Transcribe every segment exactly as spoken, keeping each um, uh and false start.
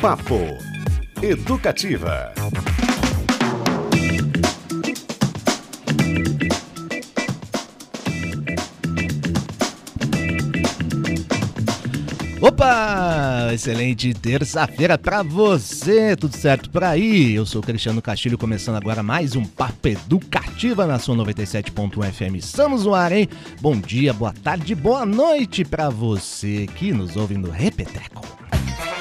Papo Educativa. Opa! Excelente terça-feira pra você, tudo certo por aí? Eu sou o Cristiano Castilho, começando agora mais um Papo Educativa na sua noventa e sete ponto um F M. Estamos no ar, hein? Bom dia, boa tarde, boa noite pra você que nos ouve no Repeteco.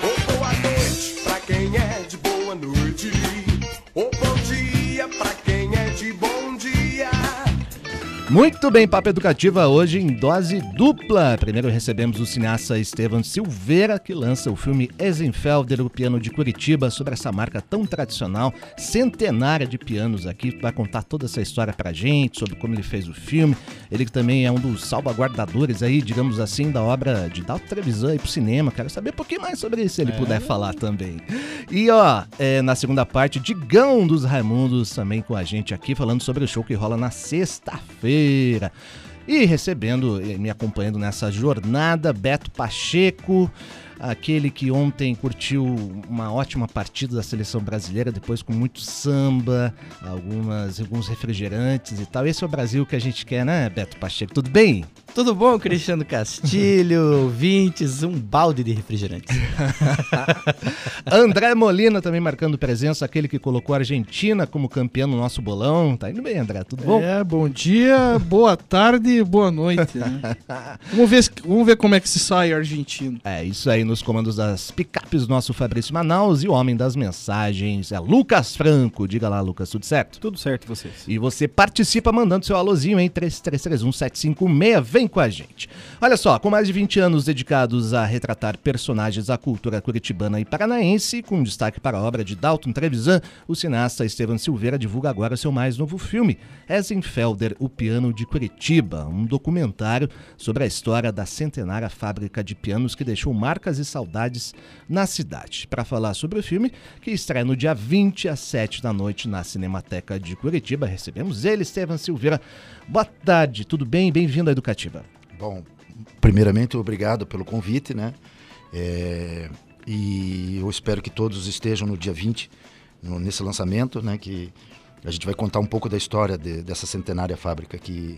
Oh, boa noite pra quem é de boa noite. Oh, bom dia pra quem é de bom dia. Muito bem, Papo Educativa hoje em dose dupla. Primeiro recebemos o cineasta Estevam Silveira, que lança o filme Essenfelder, o piano de Curitiba, sobre essa marca tão tradicional, centenária de pianos aqui. Vai contar toda essa história pra gente, sobre como ele fez o filme. Ele que também é um dos salvaguardadores aí, digamos assim, da obra de Dalton Trevisan aí pro cinema. Quero saber um pouquinho mais sobre isso, se ele é. puder falar também. E ó, é, na segunda parte, Digão dos Raimundos também com a gente aqui, falando sobre o show que rola na sexta-feira. E recebendo, me acompanhando nessa jornada, Beto Pacheco, aquele que ontem curtiu uma ótima partida da seleção brasileira, depois com muito samba, algumas, alguns refrigerantes e tal. Esse é o Brasil que a gente quer, né, Beto Pacheco? Tudo bem? Tudo bom, Cristiano Castilho, ouvintes, um balde de refrigerantes. André Molina também marcando presença, aquele que colocou a Argentina como campeão no nosso bolão. Tá indo bem, André, tudo bom? É, bom dia, boa tarde, boa noite. Né? Vamos ver, vamos ver como é que se sai argentino. É, isso aí, nos comandos das picapes, nosso Fabrício Manaus, e o homem das mensagens é Lucas Franco. Diga lá, Lucas, tudo certo? Tudo certo, vocês. E você participa mandando seu alôzinho em três três três um sete cinco seis, vem com a gente. Olha só, com mais de vinte anos dedicados a retratar personagens da cultura curitibana e paranaense, com destaque para a obra de Dalton Trevisan, o cineasta Estevam Silveira divulga agora seu mais novo filme, Essenfelder, o piano de Curitiba, um documentário sobre a história da centenária fábrica de pianos que deixou marcas e saudades na cidade. Para falar sobre o filme, que estreia no dia vinte às sete da noite na Cinemateca de Curitiba, recebemos ele, Estevam Silveira. Boa tarde, tudo bem? Bem-vindo à Educativa. Bom, primeiramente, obrigado pelo convite, né? É, e eu espero que todos estejam no dia vinte, no, nesse lançamento, né? Que a gente vai contar um pouco da história de, dessa centenária fábrica que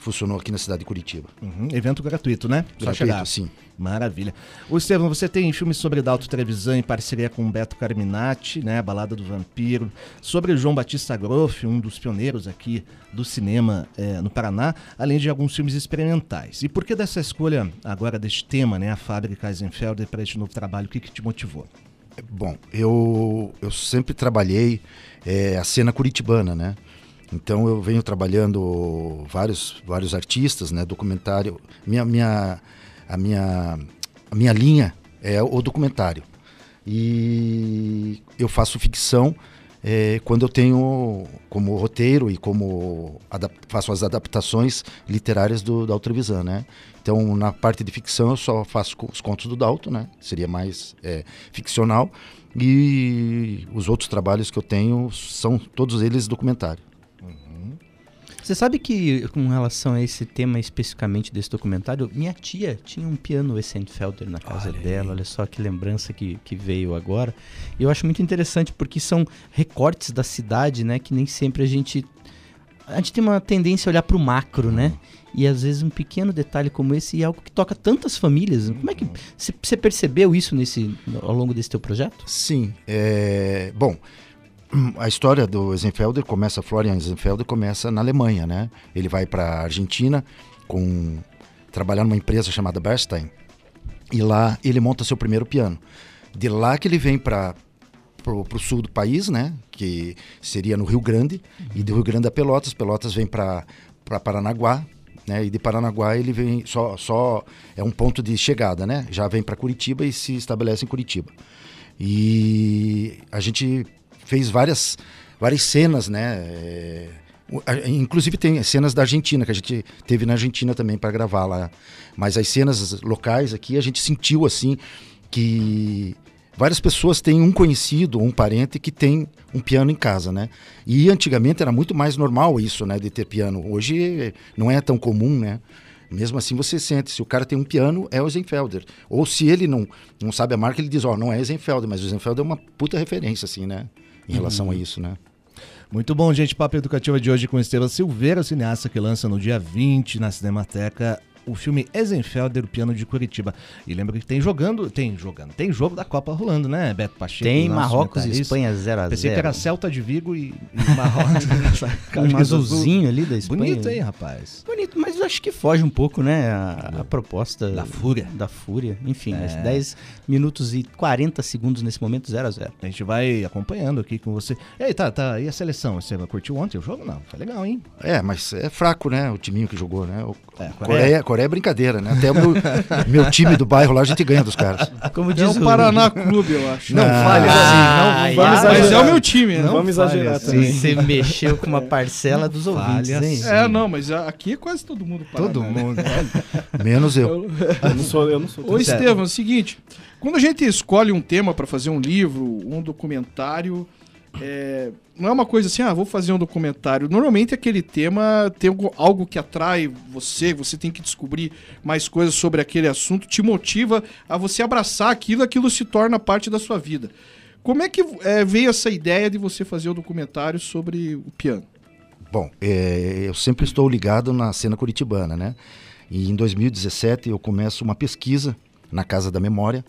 funcionou aqui na cidade de Curitiba. Uhum, evento gratuito, né? Só gratuito, chegar. Sim. Maravilha. O Estevam, você tem filmes sobre Dalton Trevisan em parceria com Beto Carminatti, né? A Balada do Vampiro, sobre João Batista Groff, um dos pioneiros aqui do cinema é, no Paraná, além de alguns filmes experimentais. E por que dessa escolha agora deste tema, né? A fábrica Essenfelder, para este novo trabalho, o que, que te motivou? Bom, eu, eu sempre trabalhei é, a cena curitibana, né? Então eu venho trabalhando vários, vários artistas, né? Documentário. Minha, minha, a, minha, a minha linha é o documentário. E eu faço ficção é, quando eu tenho como roteiro e como faço as adaptações literárias do Dalton Trevisan, né? Então na parte de ficção eu só faço os contos do Dalton, né? Seria mais é, ficcional. E os outros trabalhos que eu tenho são todos eles documentários. Você sabe que, com relação a esse tema especificamente desse documentário, minha tia tinha um piano Essenfelder na casa olha dela, aí. Olha só que lembrança que, que veio agora. E eu acho muito interessante porque são recortes da cidade, né, que nem sempre a gente... A gente tem uma tendência a olhar para o macro, né? E às vezes um pequeno detalhe como esse é algo que toca tantas famílias. Como é que você percebeu isso nesse, ao longo desse teu projeto? Sim, é... bom... A história do Essenfelder começa, Florian Essenfelder começa na Alemanha, né? Ele vai para a Argentina com, trabalhar numa empresa chamada Bernstein, e lá ele monta seu primeiro piano. De lá que ele vem para o sul do país, né? Que seria no Rio Grande, e do Rio Grande a Pelotas, Pelotas vem para Paranaguá, né? E de Paranaguá ele vem, só, só é um ponto de chegada, né? Já vem para Curitiba e se estabelece em Curitiba. E a gente... fez várias, várias cenas, né? É, inclusive tem cenas da Argentina, que a gente teve na Argentina também para gravar lá. Mas as cenas locais aqui, a gente sentiu assim que várias pessoas têm um conhecido, um parente que tem um piano em casa, né? E antigamente era muito mais normal isso, né? De ter piano. Hoje não é tão comum, né? Mesmo assim você sente, se o cara tem um piano, é o Essenfelder. Ou se ele não, não sabe a marca, ele diz, ó, oh, não é Essenfelder, mas o Essenfelder é uma puta referência, assim, né? Em relação uhum. a isso, né? Muito bom, gente. Papo Educativo de hoje com Estevam Silveira, cineasta que lança no dia vinte na Cinemateca o filme Essenfelder, o Piano de Curitiba. E lembra que tem jogando, tem jogando, tem jogo da Copa rolando, né, Beto Pacheco? Tem Marrocos e Espanha zero a zero. Pensei que era Celta de Vigo e, e Marrocos. Um azulzinho ali da Espanha. Bonito, hein, rapaz? Bonito, mas acho que foge um pouco, né, a, a proposta... Da fúria. Da fúria. Enfim, é. dez minutos e quarenta segundos nesse momento, zero a zero. A gente vai acompanhando aqui com você. E aí, tá, tá, e a seleção? Você curtiu ontem o jogo? Não, tá legal, hein? É, mas é fraco, né, o timinho que jogou, né? O, é, Coreia... Coreia é brincadeira, né? Até o meu, meu time do bairro lá, a gente ganha dos caras. Como diz é o Paraná Clube, eu acho. Não ah, falha assim, não vamos ah, mas é o meu time, não, não vamos exagerar assim. Também. Você mexeu com uma parcela dos ouvintes, assim. É, não, mas aqui é quase todo mundo Paraná. Todo mundo. Né? Menos eu. Eu não sou, eu não sou. Ô, Estevam, é o seguinte, quando a gente escolhe um tema para fazer um livro, um documentário... É, não é uma coisa assim, ah, vou fazer um documentário. Normalmente aquele tema tem algo que atrai você, você tem que descobrir mais coisas sobre aquele assunto, te motiva a você abraçar aquilo, aquilo se torna parte da sua vida. Como é que é, veio essa ideia de você fazer um documentário sobre o piano? Bom, é, eu sempre estou ligado na cena curitibana, né? E em dois mil e dezessete eu começo uma pesquisa na Casa da Memória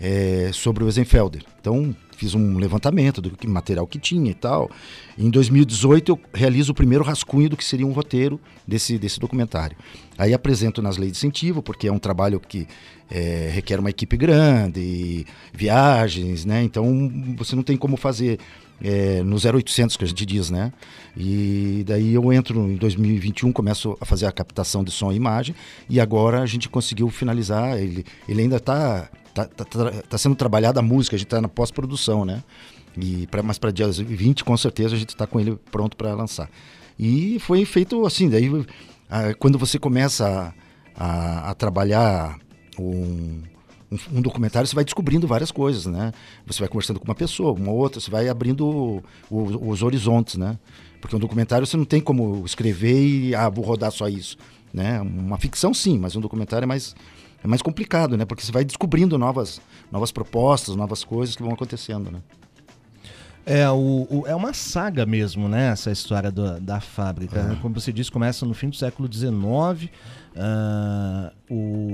é, sobre o Essenfelder. Então... Fiz um levantamento do que, material que tinha e tal. Em dois mil e dezoito eu realizo o primeiro rascunho do que seria um roteiro desse, desse documentário. Aí apresento nas leis de incentivo, porque é um trabalho que é, requer uma equipe grande, viagens, né? Então você não tem como fazer é, no zero oitocentos que a gente diz, né? E daí eu entro em dois mil e vinte e um, começo a fazer a captação de som e imagem e agora a gente conseguiu finalizar, ele, ele ainda está... Tá, tá, tá sendo trabalhada a música, a gente tá na pós-produção, né? E pra, mas para dia vinte, com certeza, a gente tá com ele pronto para lançar. E foi feito assim, daí a, quando você começa a, a, a trabalhar um, um, um documentário, você vai descobrindo várias coisas, né? Você vai conversando com uma pessoa, uma outra, você vai abrindo o, o, os horizontes, né? Porque um documentário você não tem como escrever e, ah, vou rodar só isso, né? Uma ficção sim, mas um documentário é mais... É mais complicado, né? Porque você vai descobrindo novas, novas propostas, novas coisas que vão acontecendo, né? É, o, o, é uma saga mesmo, né? Essa história do, da fábrica. É. Como você disse, começa no fim do século dezenove. Uh,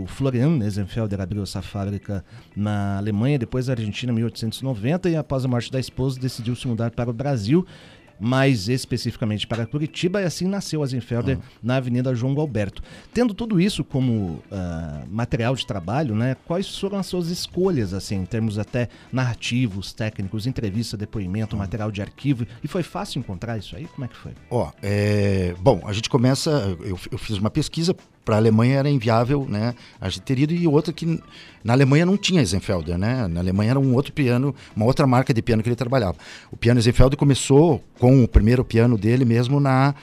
o Florian Essenfelder abriu essa fábrica na Alemanha, depois na Argentina, em mil oitocentos e noventa. E após a morte da esposa, decidiu se mudar para o Brasil. Mais especificamente para Curitiba, e assim nasceu Essenfelder uhum. na Avenida João Gualberto. Tendo tudo isso como uh, material de trabalho, né, quais foram as suas escolhas, assim, em termos até narrativos, técnicos, entrevista, depoimento, uhum. material de arquivo? E foi fácil encontrar isso aí? Como é que foi? Ó, é... Bom, a gente começa... Eu, eu fiz uma pesquisa, para a Alemanha era inviável, né, a gente ter ido, e outra que na Alemanha não tinha Essenfelder, né? Na Alemanha era um outro piano, uma outra marca de piano que ele trabalhava. O piano Essenfelder começou... Com com o primeiro piano dele mesmo na,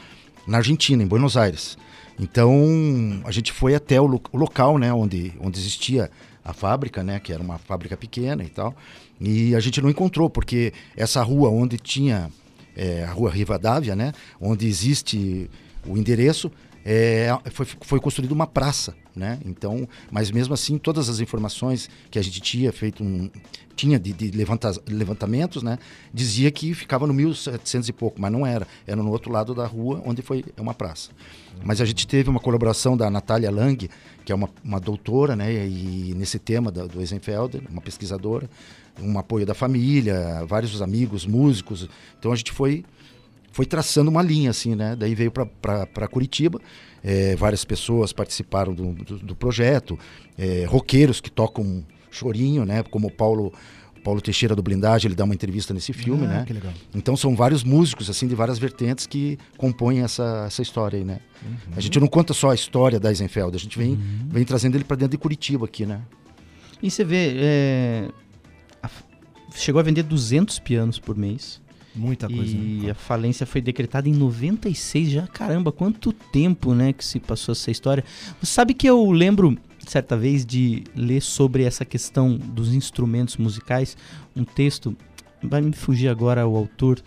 na Argentina, em Buenos Aires. Então, a gente foi até o, lo, o local, né, onde, onde existia a fábrica, né, que era uma fábrica pequena e tal, e a gente não encontrou, porque essa rua onde tinha, é, a rua Rivadavia, né, onde existe o endereço, é, foi, foi construída uma praça, né? Então, mas mesmo assim, todas as informações que a gente tinha feito, um, tinha de, de levanta, levantamentos, né? Dizia que ficava no mil e setecentos e pouco, mas não era, era no outro lado da rua, onde foi uma praça. Mas a gente teve uma colaboração da Natália Lang, que é uma, uma doutora, né? E nesse tema da, do Essenfelder, uma pesquisadora, um apoio da família, vários amigos, músicos, então a gente foi... Foi traçando uma linha, assim, né? Daí veio para Curitiba, é, várias pessoas participaram do, do, do projeto, é, roqueiros que tocam chorinho, né? Como o Paulo, Paulo Teixeira do Blindagem, ele dá uma entrevista nesse filme, ah, né? Que legal. Então são vários músicos, assim, de várias vertentes que compõem essa, essa história aí, né? Uhum. A gente não conta só a história da Essenfelder, a gente vem, uhum. vem trazendo ele para dentro de Curitiba aqui, né? E você vê, é... chegou a vender duzentos pianos por mês. Muita coisa. E né? A falência foi decretada em noventa e seis já. Caramba, quanto tempo, né, que se passou essa história. Você sabe que eu lembro, certa vez, de ler sobre essa questão dos instrumentos musicais, um texto, vai me fugir agora o autor,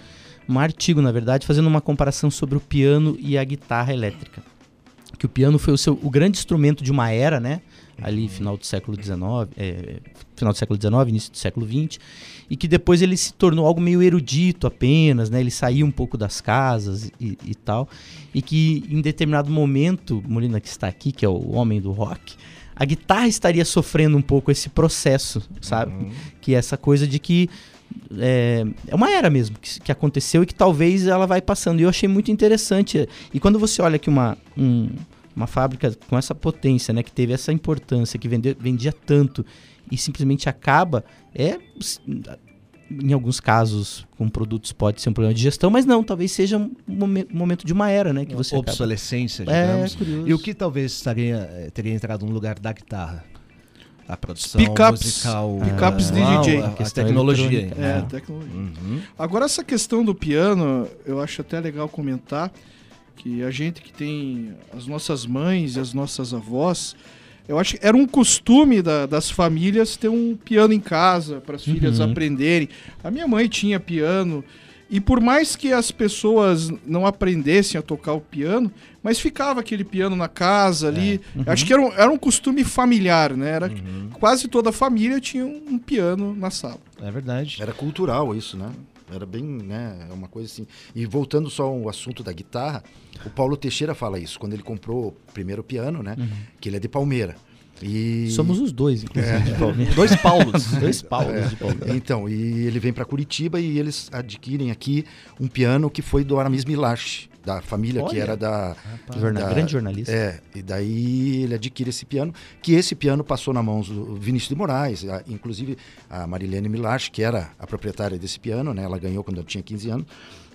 um artigo, na verdade, fazendo uma comparação sobre o piano e a guitarra elétrica. porque o piano foi o seu o grande instrumento de uma era, né? Ali final do século dezenove, é, final do século dezenove, início do século vinte, e que depois ele se tornou algo meio erudito apenas, né? Ele saiu um pouco das casas e, e tal, e que em determinado momento, Molina que está aqui, que é o homem do rock, a guitarra estaria sofrendo um pouco esse processo, sabe? Uhum. Que é essa coisa de que É, é uma era mesmo que, que aconteceu e que talvez ela vai passando. E eu achei muito interessante. E quando você olha que uma, um, uma fábrica com essa potência, né, que teve essa importância, que vendeu, vendia tanto e simplesmente acaba, é, em alguns casos com produtos pode ser um problema de gestão, mas não, talvez seja um, momen- um momento de uma era, né, que você obsolescência, acaba... digamos. É, e o que talvez estaria, teria entrado no lugar da guitarra? A produção pickups, musical... Pickups ah, de uau, D J. A, a tecnologia. É, né? a tecnologia. Uhum. Agora, essa questão do piano, eu acho até legal comentar que a gente que tem as nossas mães e as nossas avós, eu acho que era um costume da, das famílias ter um piano em casa para as uhum. filhas aprenderem. A minha mãe tinha piano... E por mais que as pessoas não aprendessem a tocar o piano, mas ficava aquele piano na casa ali. É. Uhum. Acho que era um, era um costume familiar, né? Era, uhum. Quase toda a família tinha um piano na sala. É verdade. Era cultural isso, né? Era bem, né? Uma coisa assim. E voltando só ao assunto da guitarra, o Paulo Teixeira fala isso, quando ele comprou o primeiro piano, né? Uhum. Que ele é de Palmeira. E... Somos os dois, inclusive, é. de Palmeiras. Dois Paulos. Dois Paulos é. de Palmeiras. Então, e ele vem para Curitiba e eles adquirem aqui um piano que foi do Aramis Milache, da família. Olha. Que era da, Jornal, da... Grande jornalista. É, e daí ele adquire esse piano, que esse piano passou na mão do Vinícius de Moraes, a, inclusive a Marilene Milache, que era a proprietária desse piano, né? Ela ganhou quando ela tinha quinze anos.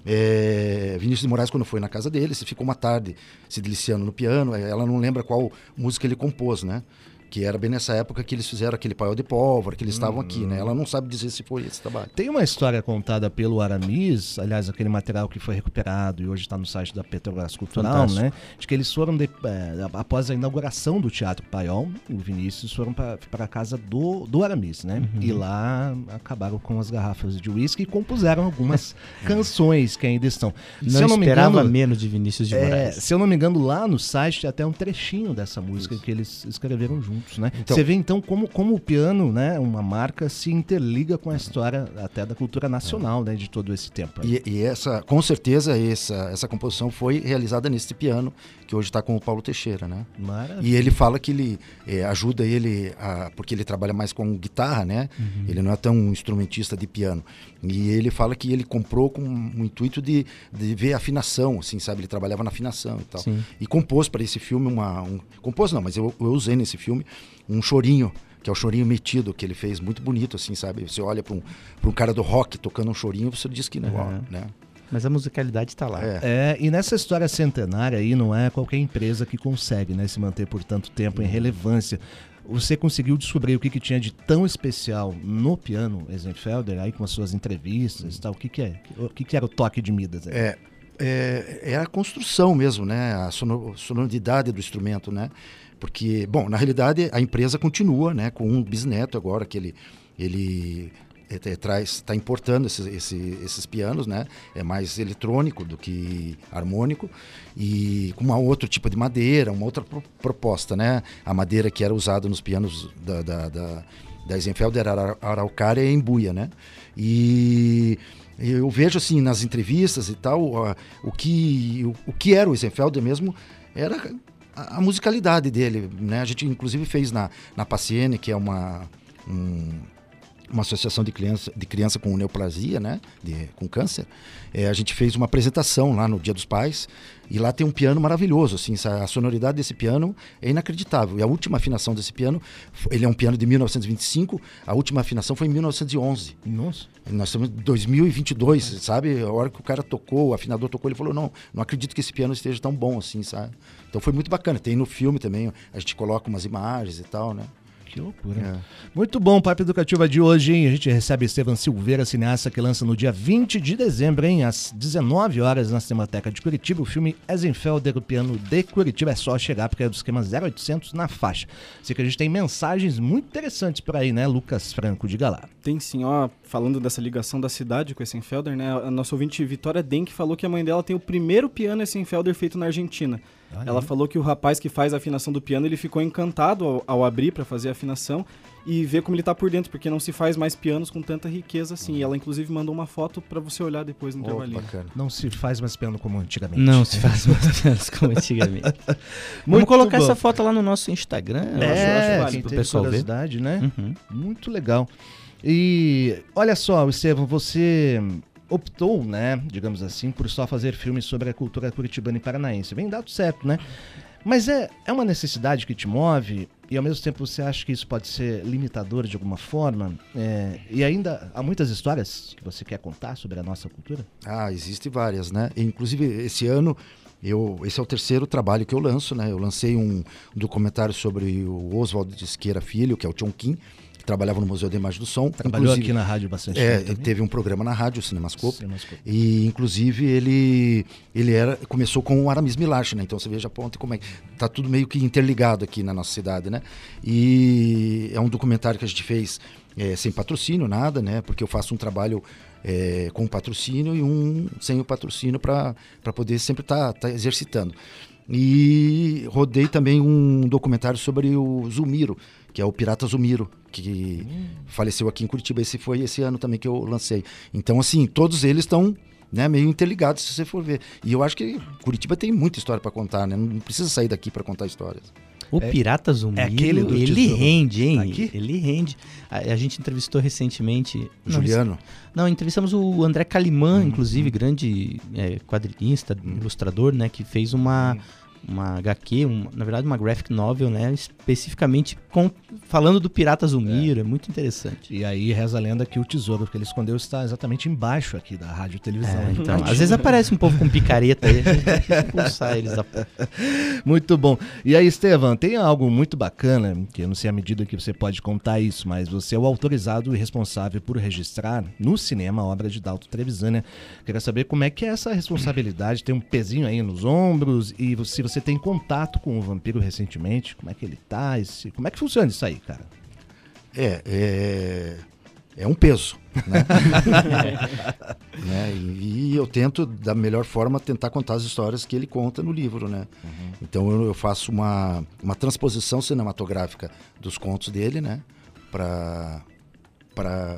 É, Vinícius de Moraes, quando foi na casa dele, se ficou uma tarde se deliciando no piano. Ela não lembra qual música ele compôs, né? Que era bem nessa época que eles fizeram aquele Paiol de Pólvora, que eles estavam aqui, né? Ela não sabe dizer se foi esse trabalho. Tem uma história contada pelo Aramis, aliás, aquele material que foi recuperado e hoje está no site da Petrobras Cultural, fantástico. Né? De que eles foram, de, é, após a inauguração do Teatro Paiol, o Vinícius foram para a casa do, do Aramis, né? Uhum. E lá acabaram com as garrafas de uísque e compuseram algumas canções que ainda estão. Não, eu não esperava me engano, menos de Vinícius de Moraes. É, se eu não me engano, lá no site tem até um trechinho dessa música Isso. que eles escreveram juntos. Né? Então, você vê então como, como o piano, né, uma marca, se interliga com a história até da cultura nacional, é. Né, de todo esse tempo. E, e essa, com certeza essa, essa composição foi realizada nesse piano, que hoje está com o Paulo Teixeira. Né? Maravilha. E ele fala que ele é, ajuda ele, a, porque ele trabalha mais com guitarra, né? Uhum. Ele não é tão instrumentista de piano. E ele fala que ele comprou com o intuito de, de ver a afinação, assim, sabe? Ele trabalhava na afinação e tal. Sim. E compôs para esse filme uma... Um, compôs não, mas eu, eu usei nesse filme um chorinho, que é o chorinho metido, que ele fez muito bonito, assim, sabe? Você olha para um, para um cara do rock tocando um chorinho, você diz que não, uhum. né? Mas a musicalidade está lá. É. é, e nessa história centenária aí, não é qualquer empresa que consegue, né, se manter por tanto tempo em relevância. Você conseguiu descobrir o que, que tinha de tão especial no piano, Essenfelder, aí com as suas entrevistas e tal, o que, que é? O que, que era o toque de Midas? Aí? É, é, é a construção mesmo, né? A sonoridade do instrumento, né? Porque, bom, na realidade a empresa continua, né, com um bisneto agora que ele, ele é, traz, está importando esses, esses, esses pianos, né, é mais eletrônico do que harmônico e com uma outro tipo de madeira, uma outra pro, proposta, né, a madeira que era usada nos pianos da, da, da, da Essenfelder era araucária e embuia, né, e... Eu vejo assim nas entrevistas e tal, a, o, que, o, o que era o Essenfelder mesmo era a, a musicalidade dele, né? A gente inclusive fez na, na Paciene, que é uma, um, uma associação de criança, de criança com neoplasia, né? De, com câncer, é, a gente fez uma apresentação lá no Dia dos Pais e lá tem um piano maravilhoso, assim, a sonoridade desse piano é inacreditável. E a última afinação desse piano, ele é um piano de mil novecentos e vinte e cinco, a última afinação foi em mil novecentos e onze. Nossa. Nós estamos em dois mil e vinte e dois, sabe? A hora que o cara tocou, o afinador tocou, ele falou, não, não acredito que esse piano esteja tão bom assim, sabe? Então foi muito bacana. Tem no filme também, a gente coloca umas imagens e tal, né? Que loucura. É. Muito bom, Papo Educativa de hoje, hein? A gente recebe Estevam Silveira, cineasta, que lança no dia vinte de dezembro, hein? Às dezenove horas, na Cinemateca de Curitiba, o filme Essenfelder, o piano de Curitiba. É só chegar, porque é do esquema zero oitocentos na faixa. Sei que a gente tem mensagens muito interessantes por aí, né, Lucas Franco? Diga lá. Tem sim, ó, falando dessa ligação da cidade com Essenfelder, né? A nossa ouvinte Vitória Denk falou que a mãe dela tem o primeiro piano Essenfelder feito na Argentina. Olha ela aí. Falou que o rapaz que faz a afinação do piano, ele ficou encantado ao, ao abrir para fazer a afinação e ver como ele tá por dentro, porque não se faz mais pianos com tanta riqueza assim. E ela, inclusive, mandou uma foto para você olhar depois no oh, trabalhinho. Bacana. Não se faz mais piano como antigamente. Não se faz mais pianos como antigamente. Vamos colocar bom. Essa foto lá no nosso Instagram. É, acho, acho vale, pro pessoal ver. Né? Uhum. Muito legal. E olha só, Estevam, você optou, né, digamos assim, por só fazer filmes sobre a cultura curitibana e paranaense. Bem dado certo, né? Mas é, é uma necessidade que te move e, ao mesmo tempo, você acha que isso pode ser limitador de alguma forma? É, e ainda há muitas histórias que você quer contar sobre a nossa cultura? Ah, existem várias, né? Inclusive, esse ano, eu, esse é o terceiro trabalho que eu lanço, né? Eu lancei um documentário sobre o Oswaldo de Siqueira Filho, que é o Tionquim, trabalhava no Museu da Imagem do Som. Trabalhou inclusive, aqui na rádio bastante é, tempo. Ele teve um programa na rádio, o Cinemascope. Cinemascope. E, inclusive, ele, ele era, começou com o Aramis Milache, né? Então você veja a ponta como é. Está tudo meio que interligado aqui na nossa cidade, né? E é um documentário que a gente fez é, sem patrocínio, nada, né? Porque eu faço um trabalho é, com patrocínio e um sem o patrocínio para poder sempre estar tá, tá exercitando. E rodei também um documentário sobre o Zumiro, que é o Pirata Zumiro, que hum. faleceu aqui em Curitiba. Esse foi esse ano também que eu lancei. Então, assim, todos eles estão, né, meio interligados, se você for ver. E eu acho que Curitiba tem muita história para contar, né? Não precisa sair daqui para contar histórias. O é, Pirata Zumiro, é aquele do ele tesouro. Rende, hein? Aqui? Ele rende. A, a gente entrevistou recentemente... O não, Juliano? Não, entrevistamos o André Calimã, hum, inclusive, hum. grande é, quadrinista, hum. ilustrador, né? Que fez uma... Hum. uma H Q, um, na verdade uma graphic novel, né, especificamente com, falando do Pirata Zumiro, é. é muito interessante. E aí reza a lenda que o tesouro que ele escondeu está exatamente embaixo aqui da rádio e televisão. É, então, às vezes aparece um povo com picareta aí, expulsar eles da... Muito bom. E aí, Estevam, tem algo muito bacana, que eu não sei a medida que você pode contar isso, mas você é o autorizado e responsável por registrar no cinema a obra de Dalton Trevisan, né? Queria saber como é que é essa responsabilidade, tem um pezinho aí nos ombros, e se você Você tem contato com o vampiro recentemente? Como é que ele tá? Esse, como é que funciona isso aí, cara? É, é, é um peso, né? né? E, e eu tento, da melhor forma, tentar contar as histórias que ele conta no livro, né? Uhum. Então eu, eu faço uma, uma transposição cinematográfica dos contos dele, né? Pra, pra,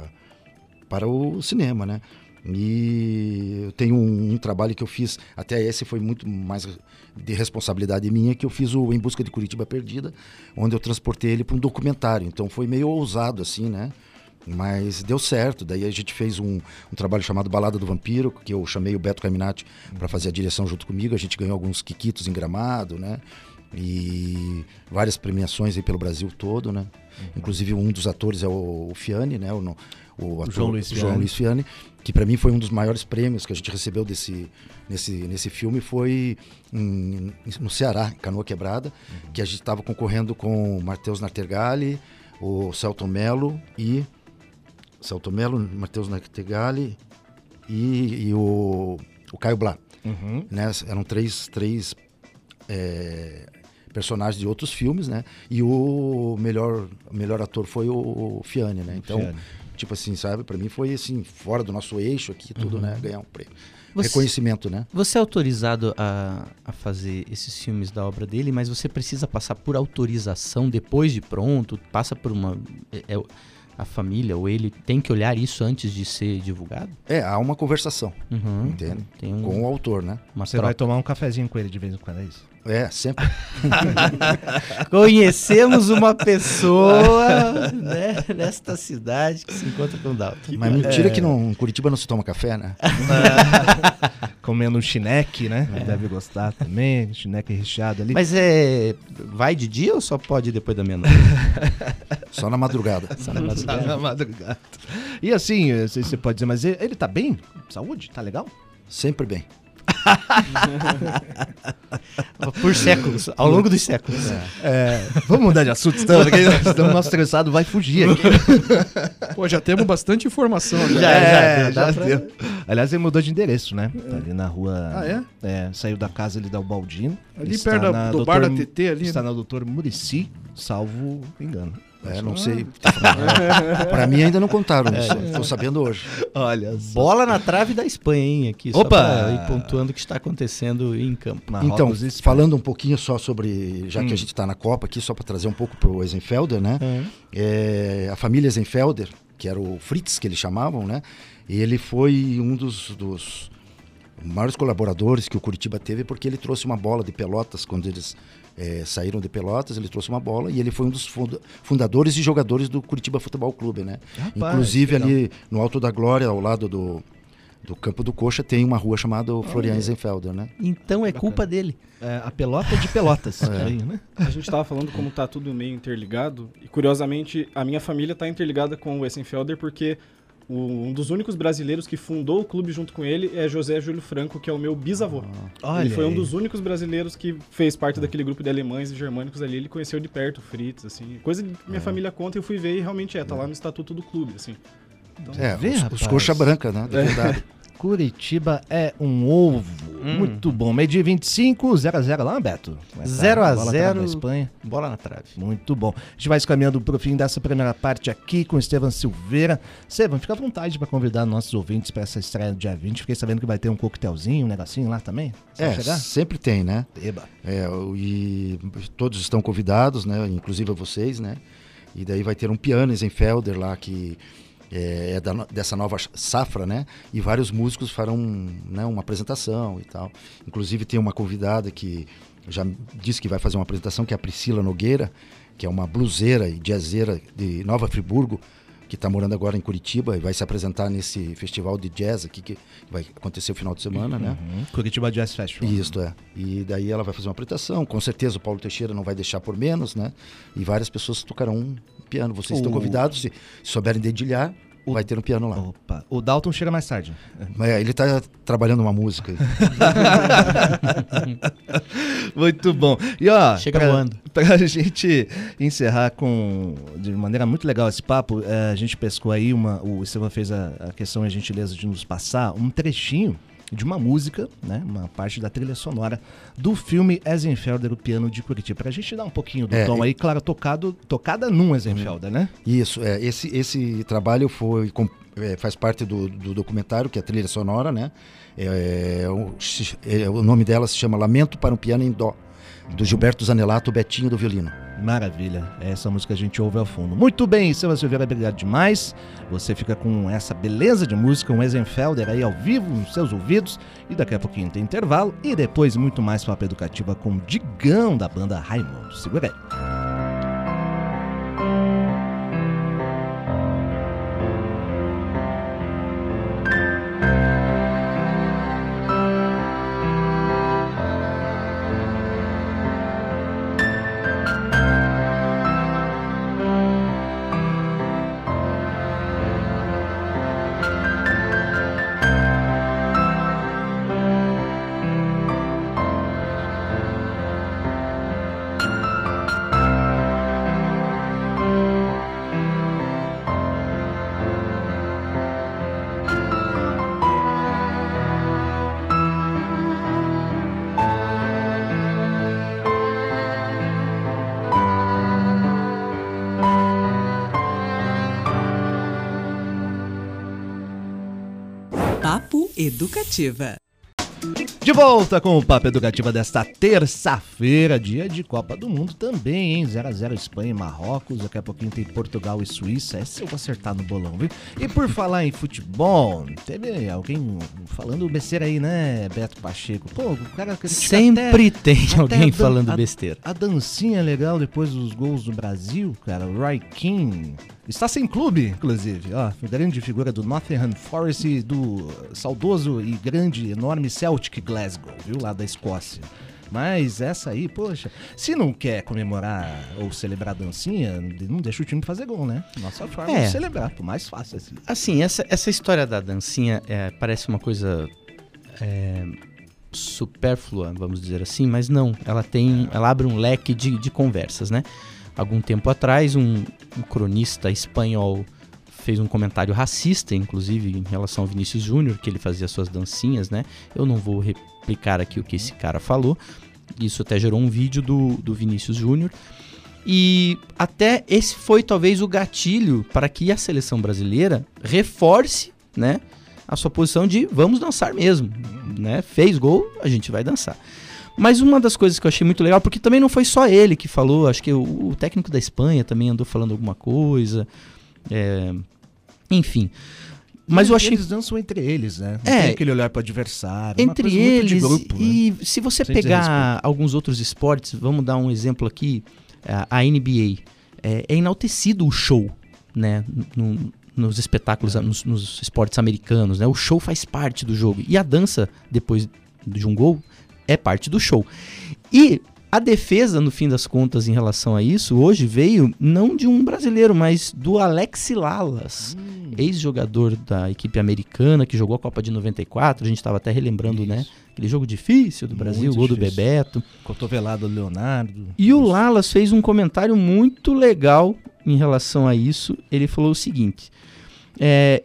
para o cinema, né? E eu tenho um, um trabalho que eu fiz, até esse foi muito mais de responsabilidade minha, que eu fiz o Em Busca de Curitiba Perdida, onde eu transportei ele para um documentário. Então foi meio ousado assim, né? Mas deu certo. Daí a gente fez um, um trabalho chamado Balada do Vampiro, que eu chamei o Beto Carminatti para fazer a direção junto comigo. A gente ganhou alguns quiquitos em Gramado, né? E várias premiações aí pelo Brasil todo, né? Uhum. Inclusive um dos atores é o, o Fiani, né? O, o ator, João Luiz Fiani. João Luiz Fiani, que para mim foi um dos maiores prêmios que a gente recebeu desse, nesse, nesse filme, foi em, no Ceará, em Canoa Quebrada, uhum. que a gente estava concorrendo com o Matheus Nachtergaele, o Selton Mello e... Selton Mello, Matheus Nachtergaele e, e o, o Caio Blá. Uhum. Né? Eram três, três é, personagens de outros filmes, né? E o melhor, melhor ator foi o, o Fiani, né? Então... Fiani. Tipo assim, sabe? Pra mim foi assim, fora do nosso eixo aqui, tudo, uhum. né? Ganhar um prêmio. Você, reconhecimento, né? Você é autorizado a, a fazer esses filmes da obra dele, mas você precisa passar por autorização depois de pronto? Passa por uma... É, é, a família ou ele tem que olhar isso antes de ser divulgado? É, há uma conversação, uhum, entende? Tem um, com o autor, né? Você troca. Vai tomar um cafezinho com ele de vez em quando, é isso? É, sempre. Conhecemos uma pessoa, né, nesta cidade que se encontra com o Dalton. Mas mentira é. que não, em Curitiba não se toma café, né? Comendo um chineque, né? É. Deve gostar também, chineque recheado ali. Mas é, vai de dia ou só pode depois da meia-noite? Só na madrugada. Só na madrugada. Só na madrugada. E assim, você pode dizer, mas ele tá bem? Saúde? Tá legal? Sempre bem. Por séculos, ao longo dos séculos. É. É, vamos mudar de assunto, estamos aqui. Estamos nosso estressado, vai fugir aqui. Pô, já temos bastante informação. Já, já, é, já, já pra... deu. Aliás, ele mudou de endereço, né? É. Tá ali na rua. Ah, é? É, saiu da casa ali da Ubaldino. Ali perto do doutor, bar da T T ali. Está, né? Na doutor Murici, salvo engano. É, não sei. Para mim ainda não contaram isso. Estou sabendo hoje. Olha, só. Bola na trave da Espanha, hein? Aqui, só para ir pontuando o que está acontecendo em campo. Na então, falando um pouquinho só sobre, já hum. que a gente está na Copa aqui, só para trazer um pouco para o Essenfelder, né? Hum. É, a família Essenfelder, que era o Fritz, que eles chamavam, né? Ele foi um dos... dos maiores colaboradores que o Curitiba teve, porque ele trouxe uma bola de Pelotas, quando eles é, saíram de Pelotas, ele trouxe uma bola e ele foi um dos fundadores e jogadores do Curitiba Futebol Clube, né? Rapaz, inclusive ali no Alto da Glória, ao lado do, do Campo do Coxa, tem uma rua chamada Florian Essenfelder, né? Então é bacana. Culpa dele, é, a pelota de Pelotas. É. Aí, né? A gente estava falando como tá tudo meio interligado e curiosamente a minha família tá interligada com o Essenfelder porque... Um dos únicos brasileiros que fundou o clube junto com ele é José Júlio Franco, que é o meu bisavô. Ah, ele foi um dos únicos brasileiros que fez parte ah. daquele grupo de alemães e germânicos ali. Ele conheceu de perto o Fritz, assim. Coisa que minha é. família conta e eu fui ver e realmente é. Tá é. lá no estatuto do clube, assim. Então, é, vê, os, rapaz, os coxa branca, né? Da verdade. Curitiba é um ovo. Hum. Muito bom. Meio dia vinte e cinco, zero a zero lá, Beto? zero a zero. Na Espanha. Bola na trave. Muito bom. A gente vai se caminhando para o fim dessa primeira parte aqui com o Estevam Silveira. Estevam, fica à vontade para convidar nossos ouvintes para essa estreia do dia vinte. Fiquei sabendo que vai ter um coquetelzinho, um negocinho lá também. Você é, sempre tem, né? Eba. É, e todos estão convidados, né? Inclusive vocês, né? E daí vai ter um piano Essenfelder lá que... É da, dessa nova safra, né? E vários músicos farão, né, uma apresentação e tal. Inclusive tem uma convidada que já disse que vai fazer uma apresentação, que é a Priscila Nogueira, que é uma bluseira e jazzeira de Nova Friburgo, que está morando agora em Curitiba e vai se apresentar nesse festival de jazz aqui que vai acontecer o final de semana, uhum. né? Curitiba Jazz Festival. Isso, é. E daí ela vai fazer uma apresentação, com certeza o Paulo Teixeira não vai deixar por menos, né? E várias pessoas tocarão piano. Vocês o... estão convidados, se souberem dedilhar, o... vai ter um piano lá. Opa. O Dalton chega mais tarde. É, ele está trabalhando uma música. Muito bom. E ó, chega voando. Pra gente encerrar com, de maneira muito legal esse papo, a gente pescou aí uma, o Estevam fez a, a questão e a gentileza de nos passar um trechinho de uma música, né, uma parte da trilha sonora do filme Essenfelder, o piano de Curitiba. Pra gente dar um pouquinho do é, tom aí, claro, tocado, tocada num Essenfelder, né? Isso, é, esse, esse trabalho foi, com, é, faz parte do, do documentário, que é a trilha sonora, né? É, é, o, é, o nome dela se chama Lamento para um Piano em Dó, do Gilberto Zanelato, Betinho do violino. Maravilha, essa música a gente ouve ao fundo. Muito bem, Estevam Silveira, obrigado demais. Você fica com essa beleza de música, um Essenfelder aí ao vivo nos seus ouvidos. E daqui a pouquinho tem intervalo e depois muito mais Papo Educativa com o Digão da banda Raimundos. Segura aí. Educativa. De volta com o Papo Educativa desta terça-feira, dia de Copa do Mundo também, hein? zero a zero Espanha e Marrocos, daqui a pouquinho tem Portugal e Suíça, é se eu acertar no bolão, viu? E por falar em futebol, teve alguém falando besteira aí, né, Beto Pacheco? Pô, o cara... Sempre até, tem até alguém a, falando a, besteira. A dancinha legal depois dos gols do Brasil, cara, o Roy Keane... Está sem clube, inclusive, ó, grande figura do Nottingham Forest e do saudoso e grande, enorme Celtic Glasgow, viu, lá da Escócia. Mas essa aí, poxa, se não quer comemorar ou celebrar dancinha, não deixa o time fazer gol, né? Nossa forma é. de celebrar, por mais fácil assim. Assim, essa, essa história da dancinha é, parece uma coisa é, supérflua, vamos dizer assim, mas não, ela tem, ela abre um leque de, de conversas, né? Algum tempo atrás, um, um cronista espanhol fez um comentário racista, inclusive, em relação ao Vinícius Júnior, que ele fazia suas dancinhas, né? Eu não vou replicar aqui o que esse cara falou. Isso até gerou um vídeo do, do Vinícius Júnior. E até esse foi talvez o gatilho para que a seleção brasileira reforce, né, a sua posição de vamos dançar mesmo, né? Fez gol, a gente vai dançar. Mas uma das coisas que eu achei muito legal, porque também não foi só ele que falou, acho que o, o técnico da Espanha também andou falando alguma coisa, é, enfim. Mas eles, eu achei... eles dançam entre eles, né? Não é, tem aquele olhar para o adversário, entre uma coisa eles, muito de grupo, e né? Se você sem pegar alguns outros esportes, vamos dar um exemplo aqui, a N B A, é, é enaltecido o show, né? No, nos espetáculos, é. nos, nos esportes americanos, né? O show faz parte do jogo, e a dança, depois de um gol, é parte do show. E a defesa, no fim das contas, em relação a isso, hoje veio não de um brasileiro, mas do Alex Lalas, hum. ex-jogador da equipe americana, que jogou a Copa de noventa e quatro, a gente estava até relembrando, isso, né? Aquele jogo difícil do Brasil, muito gol difícil. Do Bebeto. Cotovelado do Leonardo. E o Lalas fez um comentário muito legal em relação a isso. Ele falou o seguinte, é,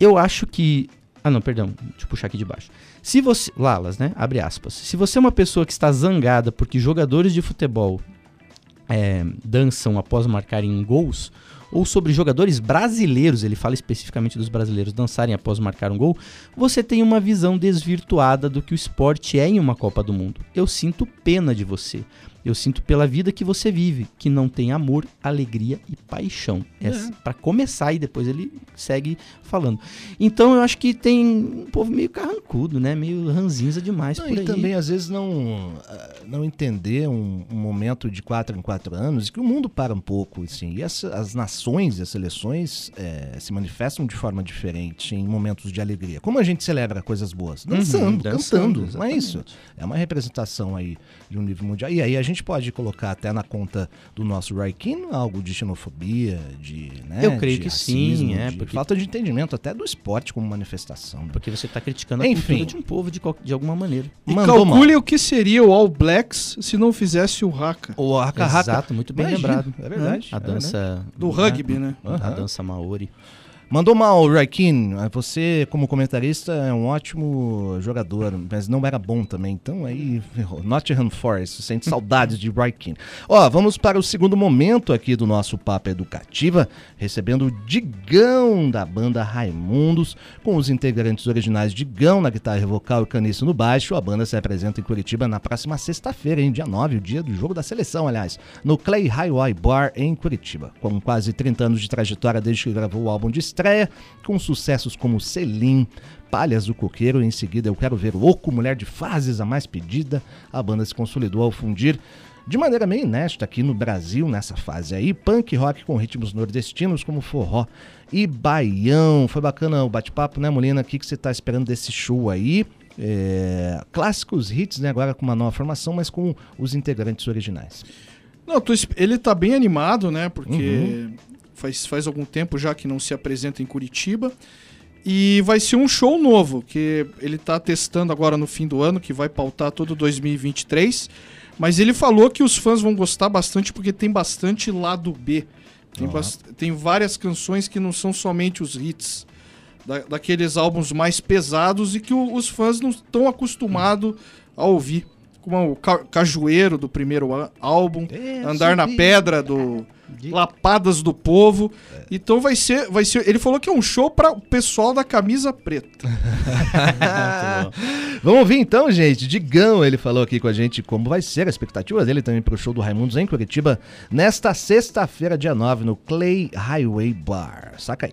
eu acho que... Ah, não, perdão, deixa eu puxar aqui de baixo. Se você... Lalas, né? Abre aspas. Se você é uma pessoa que está zangada porque jogadores de futebol é, dançam após marcarem gols, ou sobre jogadores brasileiros, ele fala especificamente dos brasileiros dançarem após marcar um gol, você tem uma visão desvirtuada do que o esporte é em uma Copa do Mundo. Eu sinto pena de você. Eu sinto pela vida que você vive, que não tem amor, alegria e paixão. É, é. Pra começar, e depois ele segue falando. Então eu acho que tem um povo meio carrancudo, né? Meio ranzinza demais não, por e aí. E também às vezes não, não entender um, um momento de quatro em quatro anos, que o mundo para um pouco, assim. E as, as nações e as seleções é, se manifestam de forma diferente em momentos de alegria. Como a gente celebra coisas boas? Dançando, uhum, dançando, cantando. Não é isso? É uma representação aí de um nível mundial. E aí a gente A gente pode colocar até na conta do nosso Raikin algo de xenofobia, de, né, eu creio de que racismo, sim, é, de porque... falta de entendimento até do esporte como manifestação, né? Porque você está criticando a Enfim, cultura de um povo de, de alguma maneira. E calculem o que seria o All Blacks se não fizesse o Haka. O Haka Haka. Exato, muito bem Imagina, lembrado. É verdade. A dança... É verdade. Do rugby, né? Uhum. A dança maori. Mandou mal, Raikin. Você, como comentarista, é um ótimo jogador, mas não era bom também. Então, aí, Nottingham Forest, sente saudades de Raikin. Ó, vamos para o segundo momento aqui do nosso Papo Educativa, recebendo o Digão da banda Raimundos, com os integrantes originais Digão na guitarra vocal e Caniço no baixo. A banda se apresenta em Curitiba na próxima sexta-feira, em dia nove, o dia do jogo da seleção, aliás, no Clay Highway Bar, em Curitiba. Com quase trinta anos de trajetória desde que gravou o álbum de estreia, com sucessos como Selim, Palhas do Coqueiro, em seguida Eu Quero Ver o Oco, Mulher de Fases, a mais pedida, a banda se consolidou ao fundir de maneira meio inesta aqui no Brasil, nessa fase aí, punk rock com ritmos nordestinos como forró e baião. Foi bacana o bate-papo, né, Molina? O que você tá esperando desse show aí? É... Clássicos hits, né, agora com uma nova formação, mas com os integrantes originais. Não, tô... ele tá bem animado, né, porque... Uhum. Faz, faz algum tempo já que não se apresenta em Curitiba. E vai ser um show novo, que ele está testando agora no fim do ano, que vai pautar todo dois mil e vinte e três. Mas ele falou que os fãs vão gostar bastante, porque tem bastante lado B. Tem, uhum. bast- tem várias canções que não são somente os hits, da- daqueles álbuns mais pesados e que o- os fãs não estão acostumados uhum. a ouvir. Como o ca- Cajueiro, do primeiro á- álbum, é, Andar subi. na Pedra, do... De... Lapadas do Povo. É. Então vai ser, vai ser. Ele falou que é um show para o pessoal da camisa preta. Vamos ouvir então, gente. Digão, ele falou aqui com a gente como vai ser a expectativa dele também para o show do Raimundos em Curitiba nesta sexta-feira, dia nove, no Clay Highway Bar. Saca aí.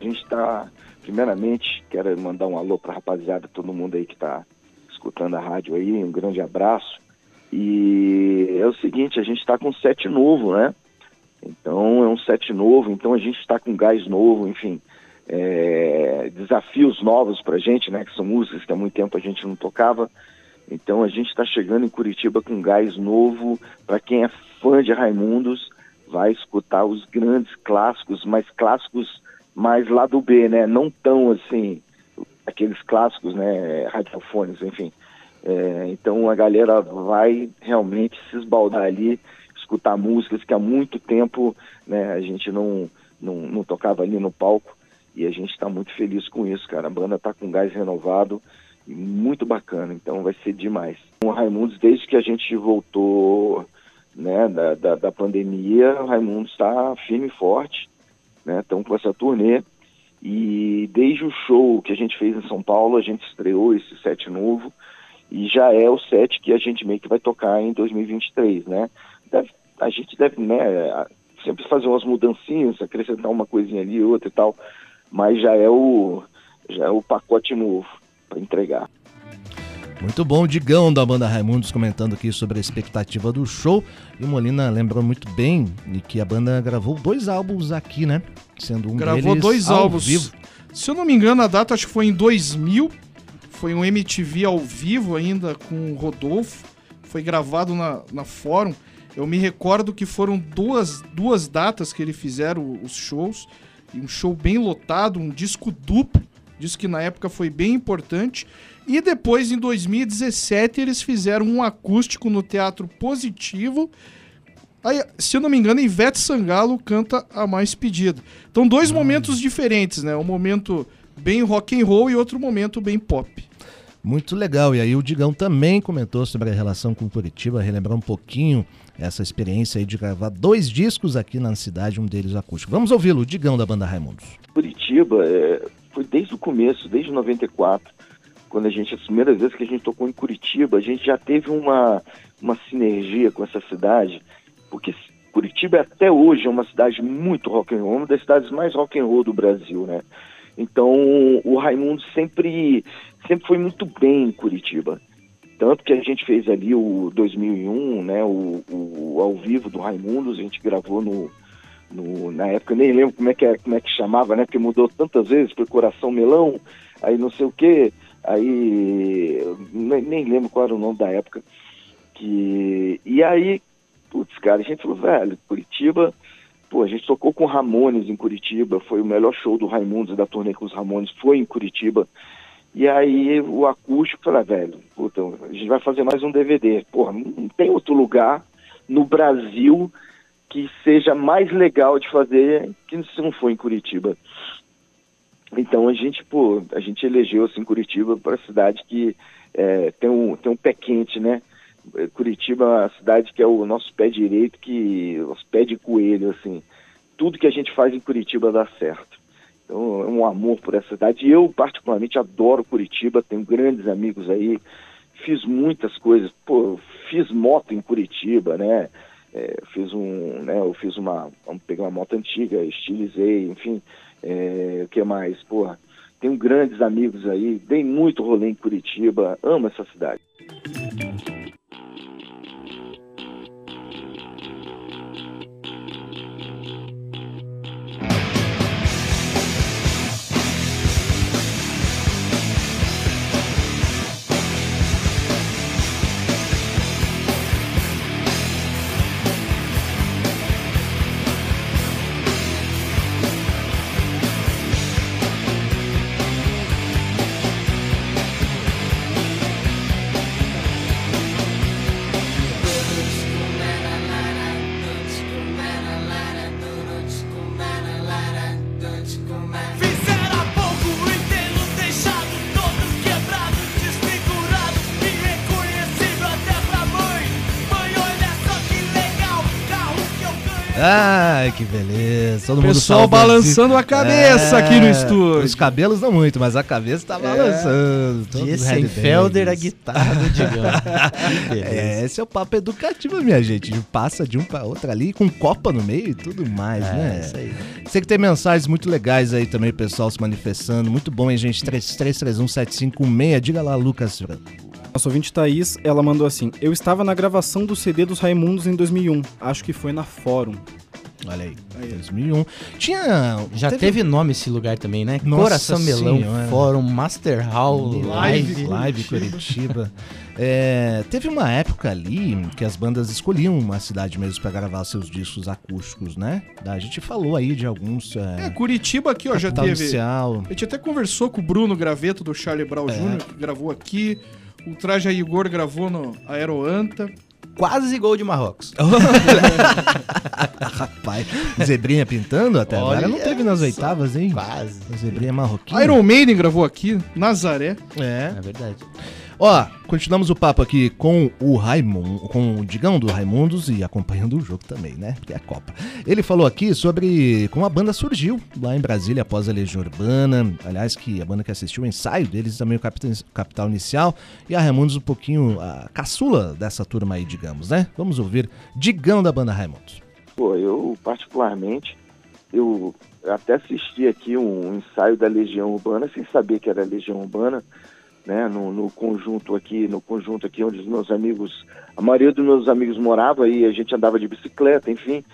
A gente está, primeiramente, quero mandar um alô para a rapaziada, todo mundo aí que está escutando a rádio aí. Um grande abraço. E é o seguinte, a gente está com set novo, né? Então é um set novo, então a gente está com gás novo, enfim, é, desafios novos pra gente, né, que são músicas que há muito tempo a gente não tocava, então a gente está chegando em Curitiba com gás novo. Para quem é fã de Raimundos, vai escutar os grandes clássicos, mas clássicos mais lá do B, né, não tão assim, aqueles clássicos, né, radiofônicos, enfim, é, então a galera vai realmente se esbaldar ali, escutar músicas que há muito tempo, né, a gente não, não, não tocava ali no palco, e a gente está muito feliz com isso, cara. A banda está com gás renovado e muito bacana, então vai ser demais. O Raimundos, desde que a gente voltou né, da, da, da pandemia, o Raimundos está firme e forte, né, estão com essa turnê. E desde o show que a gente fez em São Paulo, a gente estreou esse set novo, e já é o set que a gente meio que vai tocar em dois mil e vinte e três, né? Deve, a gente deve, né, sempre fazer umas mudancinhas, acrescentar uma coisinha ali, outra e tal, mas já é o, já é o pacote novo para entregar. Muito bom, Digão da banda Raimundos comentando aqui sobre a expectativa do show. E o Molina lembrou muito bem que a banda gravou dois álbuns aqui, né? Sendo um gravou deles dois ao álbuns. Vivo. Se eu não me engano, a data acho que foi em dois mil. Foi um M T V ao vivo ainda com o Rodolfo. Foi gravado na, na Fórum. Eu me recordo que foram duas, duas datas que eles fizeram os shows. E um show bem lotado, um disco duplo. Disco que na época foi bem importante. E depois, em dois mil e dezessete, eles fizeram um acústico no Teatro Positivo. Aí, se eu não me engano, Ivete Sangalo canta A Mais Pedida. Então, dois momentos diferentes, né? Um momento bem rock and roll e outro momento bem pop. Muito legal. E aí o Digão também comentou sobre a relação com Curitiba, relembrar um pouquinho essa experiência aí de gravar dois discos aqui na cidade, um deles acústico. Vamos ouvi-lo, o Digão da banda Raimundos. Curitiba é, foi desde o começo, desde noventa e quatro, quando a gente, as primeiras vezes que a gente tocou em Curitiba, a gente já teve uma, uma sinergia com essa cidade, porque Curitiba até hoje é uma cidade muito rock and roll, uma das cidades mais rock and roll do Brasil, né? Então o Raimundos sempre, sempre foi muito bem em Curitiba, tanto que a gente fez ali o dois mil e um, né? O, o ao vivo do Raimundos, a gente gravou no, no na época, nem lembro como é que é, como é que chamava, né? Porque mudou tantas vezes, foi Coração Melão, aí não sei o quê. Aí, nem lembro qual era o nome da época, que... E aí, putz, cara, a gente falou, velho, Curitiba, pô, a gente tocou com Ramones em Curitiba, foi o melhor show do Raimundos, da turnê com os Ramones, foi em Curitiba, e aí o acústico, falei, velho, puta, a gente vai fazer mais um D V D, porra, não tem outro lugar no Brasil que seja mais legal de fazer que se não for em Curitiba. Então a gente, pô, a gente elegeu assim Curitiba para a cidade que é, tem, um, tem um pé quente, né? Curitiba é a cidade que é o nosso pé direito, que os pé de coelho, assim. Tudo que a gente faz em Curitiba dá certo. Então é um amor por essa cidade. Eu, particularmente, adoro Curitiba, tenho grandes amigos aí, fiz muitas coisas, pô, fiz moto em Curitiba, né? É, fiz um, né, eu fiz uma, peguei uma moto antiga, estilizei, enfim. É, o que mais? Porra, tenho grandes amigos aí, dei muito rolê em Curitiba, amo essa cidade. Ai, que beleza. Todo pessoal mundo balançando assim. A cabeça é, aqui no estúdio. Os cabelos não muito, mas a cabeça tá balançando. É, Essenfelder, a guitarra do Digão. É, esse é o papo educativo, minha gente. Passa de um pra outro ali, com copa no meio e tudo mais, é, né? É isso aí. Sei que tem mensagens muito legais aí também, pessoal se manifestando. Muito bom, hein, gente? três três três um sete cinco seis. Diga lá, Lucas Franco. Nossa ouvinte Thaís, ela mandou assim: eu estava na gravação do C D dos Raimundos em dois mil e um, acho que foi na Fórum. Olha aí, aí. dois mil e um. Tinha... Já teve... teve nome esse lugar também, né? Nossa, Coração Melão, senhora. Fórum, Master Hall, Live, Live Curitiba. É, teve uma época ali que as bandas escolhiam uma cidade mesmo pra gravar seus discos acústicos, né? A gente falou aí de alguns... É, é Curitiba aqui, ó, já teve... Inicial. A gente até conversou com o Bruno Graveto, do Charlie Brown é. Júnior, que gravou aqui... O Traja Igor gravou no Aeroanta. Quase gol de Marrocos. Rapaz, Zebrinha pintando até olha agora. Não teve nas oitavas, hein? Quase. Zebrinha marroquina. Iron Maiden gravou aqui, Nazaré. É, é verdade. Ó, continuamos o papo aqui com o Raimundo, com o Digão do Raimundos e acompanhando o jogo também, né? Porque é a Copa. Ele falou aqui sobre como a banda surgiu lá em Brasília após a Legião Urbana. Aliás, que a banda que assistiu o ensaio deles também, o Capital, Capital Inicial. E a Raimundos um pouquinho a caçula dessa turma aí, digamos, né? Vamos ouvir Digão da banda Raimundos. Pô, eu particularmente, eu até assisti aqui um ensaio da Legião Urbana, sem saber que era Legião Urbana. Né, no, no conjunto aqui, no conjunto aqui onde os meus amigos, a maioria dos meus amigos morava aí, a gente andava de bicicleta, enfim.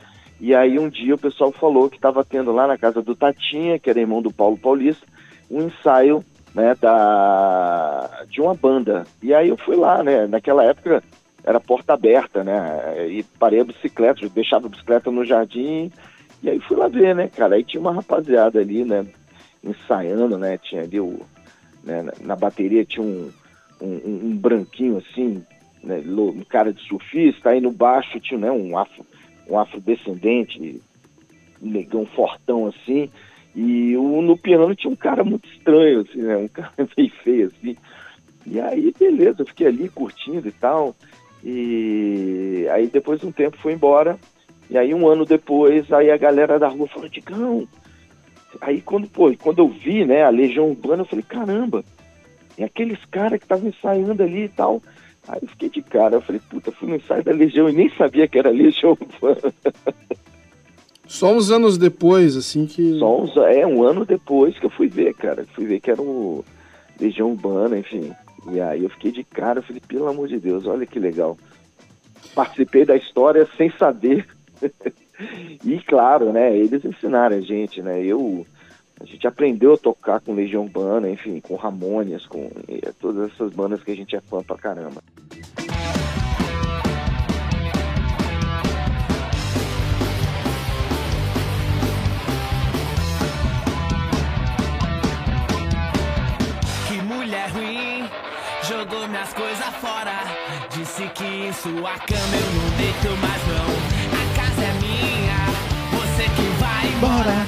E aí um dia o pessoal falou que estava tendo lá na casa do Tatinha, que era irmão do Paulo Paulista, um ensaio, né, da, de uma banda. E aí eu fui lá, né, naquela época era porta aberta, né, e parei a bicicleta, deixava a bicicleta no jardim, e aí fui lá ver, né, cara, aí tinha uma rapaziada ali, né, ensaiando, né, tinha ali o... Né, na bateria tinha um, um, um branquinho assim, né, um cara de surfista, aí no baixo tinha, né, um, afro, um afrodescendente, um negão fortão assim, e o, no piano tinha um cara muito estranho, assim, né, um cara meio feio assim. E aí, beleza, eu fiquei ali curtindo e tal, e aí depois de um tempo fui embora, e aí um ano depois, aí a galera da rua falou, Digão... Aí quando, pô, quando eu vi, né, a Legião Urbana, eu falei, caramba, é aqueles caras que estavam ensaiando ali e tal. Aí eu fiquei de cara, eu falei, puta, fui no ensaio da Legião e nem sabia que era Legião Urbana. Só uns anos depois, assim que... Só uns, é, um ano depois que eu fui ver, cara, fui ver que era o Legião Urbana, enfim. E aí eu fiquei de cara, eu falei, pelo amor de Deus, olha que legal. Participei da história sem saber... E claro, né, eles ensinaram a gente, né, eu, a gente aprendeu a tocar com Legião Urbana, enfim, com Ramones, com eh, todas essas bandas que a gente é fã pra caramba. Que mulher ruim, jogou minhas coisas fora, disse que em sua cama eu não deito mais não. É minha, você que vai embora.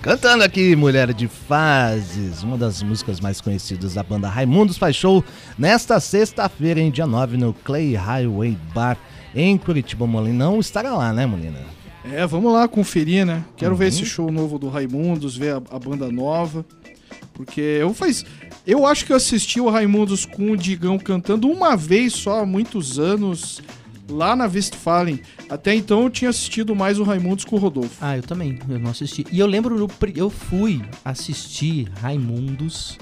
Cantando aqui Mulher de Fases, uma das músicas mais conhecidas da banda Raimundos, faz show nesta sexta-feira, em dia nove, no Clay Highway Bar, em Curitiba. Molinão estará lá, né, Molina? É, vamos lá conferir, né? Quero uhum. ver esse show novo do Raimundos, ver a, a banda nova. Porque eu faz... eu acho que eu assisti o Raimundos com o Digão cantando uma vez só há muitos anos... lá na Westfalen. Até então eu tinha assistido mais o Raimundos com o Rodolfo. Ah, eu também, eu não assisti. E eu lembro, eu fui assistir Raimundos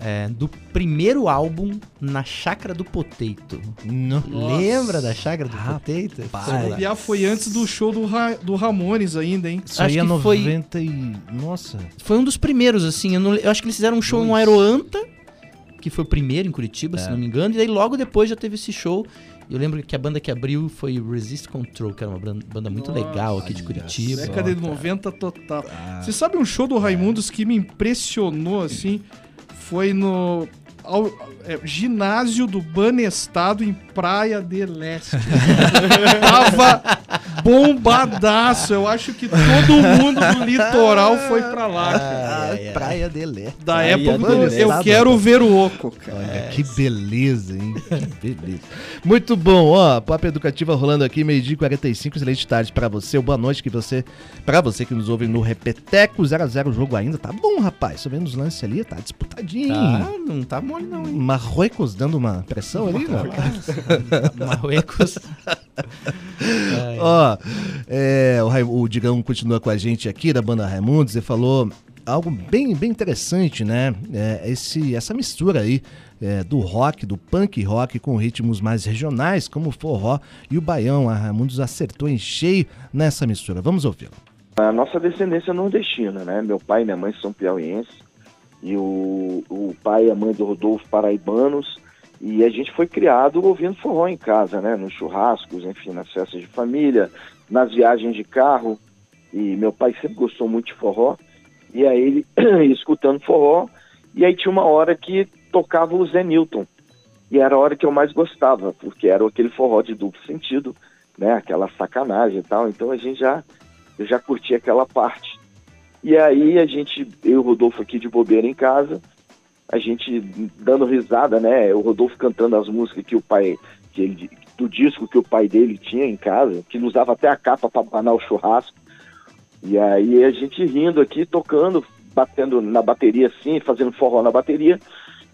é, do primeiro álbum na Chácara do Potato. Nossa. Lembra da Chácara do ah, Potato? E ah, foi antes do show do, Ra do Ramones ainda, hein? Isso acho aí é noventa foi... e... Nossa. Foi um dos primeiros, assim. Eu, não... eu acho que eles fizeram um show Nossa. Em Aeroanta, que foi o primeiro em Curitiba, é. se não me engano. E aí logo depois já teve esse show... Eu lembro que a banda que abriu foi Resist Control, que era uma banda muito Nossa, legal aqui de Curitiba. Década de noventa total. Ah, você sabe um show do Raimundos é. que me impressionou, assim? Foi no ao, é, ginásio do Banestado, em Praia de Leste. Tava bombadaço. Eu acho que todo mundo do litoral foi pra lá. Cara. Ah, é, é. Praia de Leste. Da Praia época do Eu Leste. Quero ver o Oco, cara. Olha, é. que beleza, hein? Que beleza. Muito bom, ó. Papo Educativa rolando aqui, meio-dia e quarenta e cinco, excelente tarde pra você. Boa noite que você, pra você que nos ouve no Repeteco. zero a zero o jogo ainda. Tá bom, rapaz. Tô vendo os lances ali, tá disputadinho. Tá, não tá mole não, hein? Marruecos dando uma pressão ali, né? Marruecos... Ó, é, o, o Digão continua com a gente aqui da banda Raimundos e falou algo bem, bem interessante, né? É, esse, essa mistura aí é, do rock, do punk rock com ritmos mais regionais como o forró e o baião. A Raimundos acertou em cheio nessa mistura. Vamos ouvi-lo. A nossa descendência é nordestina, né? Meu pai e minha mãe são piauienses e o, o pai e a mãe do Rodolfo paraibanos. E a gente foi criado ouvindo forró em casa, né? Nos churrascos, enfim, nas festas de família, nas viagens de carro. E meu pai sempre gostou muito de forró. E aí ele escutando forró. E aí tinha uma hora que tocava o Zé Newton. E era a hora que eu mais gostava, porque era aquele forró de duplo sentido, né? Aquela sacanagem e tal. Então a gente já, eu já curtia aquela parte. E aí a gente, eu e o Rodolfo aqui de bobeira em casa... a gente dando risada, né? O Rodolfo cantando as músicas que o pai, que ele, do disco que o pai dele tinha em casa, que ele usava até a capa para banar o churrasco. E aí a gente rindo aqui, tocando, batendo na bateria assim, fazendo forró na bateria.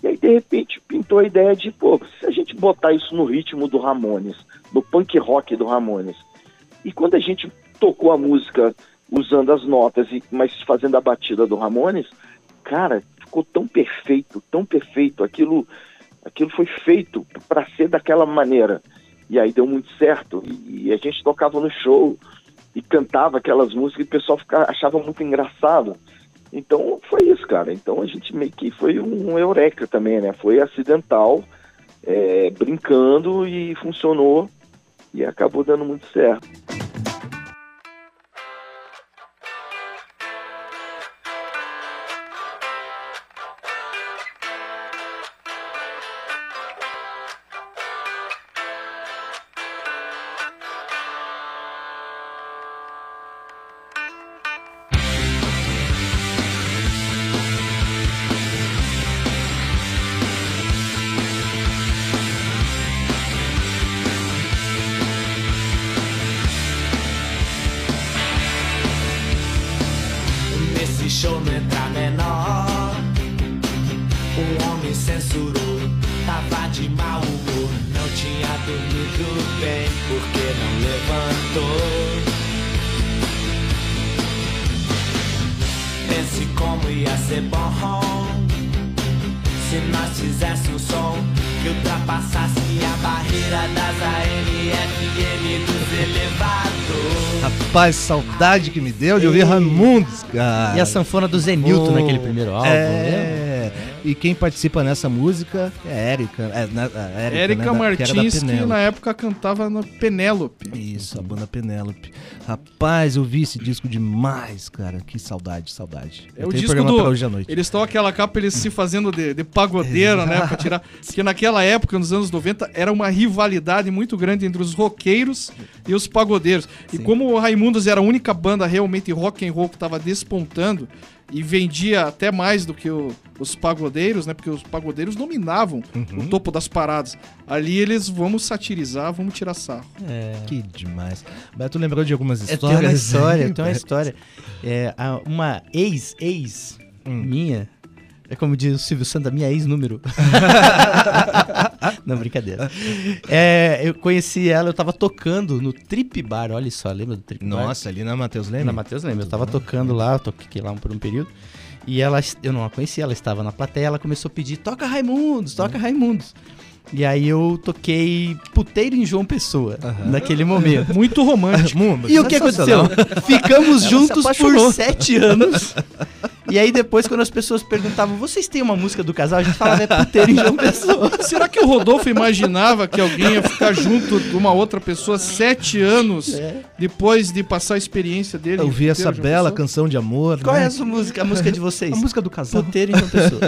E aí, de repente, pintou a ideia de, pô, se a gente botar isso no ritmo do Ramones, no punk rock do Ramones. E quando a gente tocou a música usando as notas, e, mas fazendo a batida do Ramones, cara, ficou tão perfeito, tão perfeito. Aquilo, aquilo foi feito para ser daquela maneira. E aí deu muito certo. E, e a gente tocava no show e cantava aquelas músicas e o pessoal ficava, achava muito engraçado. Então foi isso, cara. Então a gente meio que foi um eureka também, né? Foi acidental, é, brincando, e funcionou e acabou dando muito certo. Rapaz, saudade que me deu de ouvir Raimundos, cara. E a sanfona do Zé Newton, oh, naquele primeiro álbum. É, lembra? E quem participa nessa música é a Érica. É, Érica, né, Martins, que, que na época cantava na Penélope. Isso, a banda Penélope. Rapaz, eu vi esse disco demais, cara. Que saudade, saudade. É, eu o tenho disco do... hoje à noite. Eles estão aquela capa, eles se fazendo de, de pagodeiro, é, né? Pra tirar... Porque naquela época, nos anos noventa, era uma rivalidade muito grande entre os roqueiros e os pagodeiros. Sim. E como o Raimundo Raimundos era a única banda realmente rock and roll que estava despontando e vendia até mais do que o, os pagodeiros, né? Porque os pagodeiros dominavam, uhum, o topo das paradas. Ali eles, vamos satirizar, vamos tirar sarro. É, que demais. Beto lembrou de algumas histórias. Tem uma história, tem uma história. É, uma ex, ex hum. minha... É como diz o Silvio Santos, minha ex-número. Não, brincadeira. É, eu conheci ela, eu tava tocando no Trip Bar, olha só, lembra do Trip Bar? Nossa, ali na Matheus Leme? Na Matheus Leme, eu tava tocando lá, eu toquei lá por um período. E ela, eu não a conhecia, ela estava na plateia, ela começou a pedir, toca Raimundos, toca Raimundos. E aí eu toquei Puteiro em João Pessoa, uhum, naquele momento. Muito romântico. E o que aconteceu? Ficamos juntos por sete anos. E aí depois, quando as pessoas perguntavam, vocês têm uma música do casal? A gente falava, é Puteiro em João Pessoa. Será que o Rodolfo imaginava que alguém ia ficar junto de uma outra pessoa sete anos é. depois de passar a experiência dele? Eu vi essa bela canção de amor. Qual, né, é essa música? A música de vocês? A música do casal. Puteiro em João Pessoa.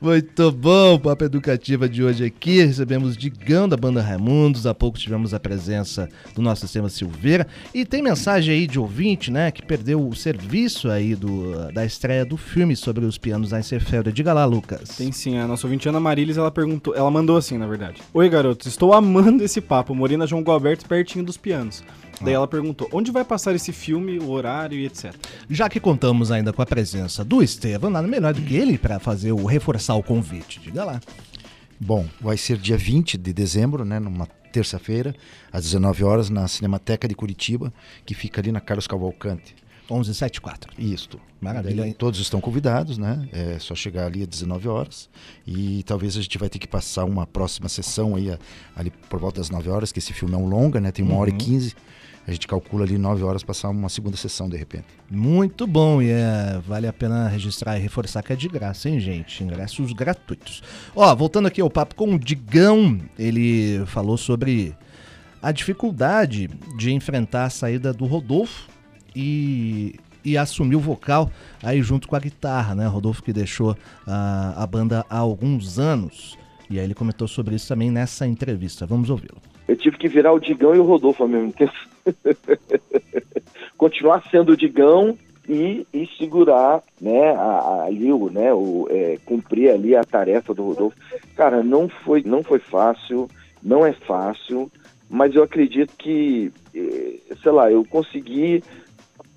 Muito bom, papo educativo de hoje aqui. Recebemos Digão da banda Raimundos, há pouco tivemos a presença do nosso Estevam Silveira, e tem mensagem aí de ouvinte, né, que perdeu o serviço aí do, da estreia do filme sobre os pianos da Essenfelder. Diga lá, Lucas. Tem sim, a nossa ouvinte Ana Marilis, ela perguntou, ela mandou assim, na verdade: oi, garotos, estou amando esse papo, morei na João Gualberto, pertinho dos pianos. Daí ela perguntou, onde vai passar esse filme, o horário e etcétera. Já que contamos ainda com a presença do Estevam, nada melhor do que ele para fazer o, reforçar o convite. Diga lá. Bom, vai ser dia vinte de dezembro, né, numa terça-feira, às dezenove horas, na Cinemateca de Curitiba, que fica ali na Carlos Cavalcante. onze setenta e quatro. Isso. Maravilha. Daí, todos estão convidados, né? É só chegar ali às dezenove horas. E talvez a gente vai ter que passar uma próxima sessão aí, ali por volta das nove horas, que esse filme é um longa, né? Tem uma uhum. hora e quinze. A gente calcula ali nove horas passar uma segunda sessão, de repente. Muito bom, e é, vale a pena registrar e reforçar que é de graça, hein, gente? Ingressos gratuitos. Ó, voltando aqui ao papo com o Digão, ele falou sobre a dificuldade de enfrentar a saída do Rodolfo e, e assumir o vocal aí junto com a guitarra, né? Rodolfo, que deixou a, a banda há alguns anos, e aí ele comentou sobre isso também nessa entrevista. Vamos ouvi-lo. Eu tive que virar o Digão e o Rodolfo ao mesmo tempo. Continuar sendo o Digão e, e segurar, né, a, a, ali, o, né, o, é, cumprir ali a tarefa do Rodolfo. Cara, não foi, não foi fácil, não é fácil, mas eu acredito que, sei lá, eu consegui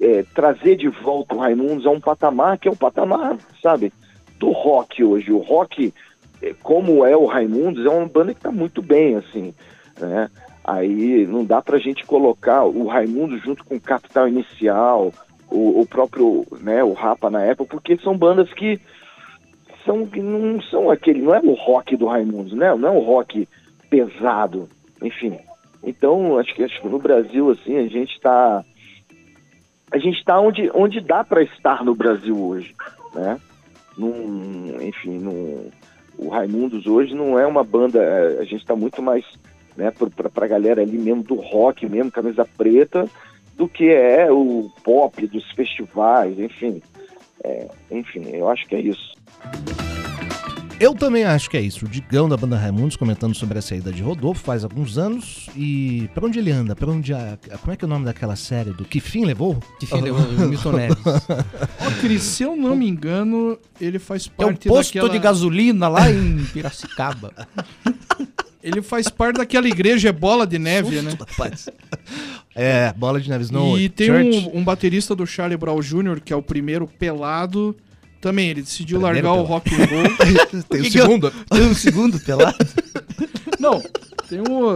é, trazer de volta o Raimundos a um patamar que é um patamar, sabe, do rock hoje. O rock, como é o Raimundos, é uma banda que tá muito bem, assim, né? Aí não dá pra gente colocar o Raimundos junto com o Capital Inicial, o, o próprio, né, o Rapa na época, porque são bandas que são, que não são aquele, não é o rock do Raimundos, né? Não é o rock pesado, enfim. Então, acho que, acho que no Brasil, assim, a gente tá, a gente tá onde, onde dá pra estar no Brasil hoje, né? Num, enfim, num, o Raimundos hoje não é uma banda, a gente tá muito mais, né, pra, pra galera ali mesmo do rock mesmo, camisa preta, do que é o pop, dos festivais, enfim. É, enfim, eu acho que é isso. Eu também acho que é isso. O Digão da banda Raimundos comentando sobre a saída de Rodolfo faz alguns anos. E pra onde ele anda? Pra onde a... Como é que é o nome daquela série? Do Que Fim Levou? Que Fim Levou, o Milton Neves. Ó, Cris, se eu não me engano, ele faz parte é um posto daquela... de gasolina lá em Piracicaba. Ele faz parte daquela igreja, é Bola de Neve, Susto, né? Rapaz. É, Bola de Neve. Não, e tem um, um baterista do Charlie Brown Júnior, que é o primeiro pelado. Também, ele decidiu primeiro largar pelado. O rock and roll. Tem o um segundo? Tem um segundo pelado? Não, tem um...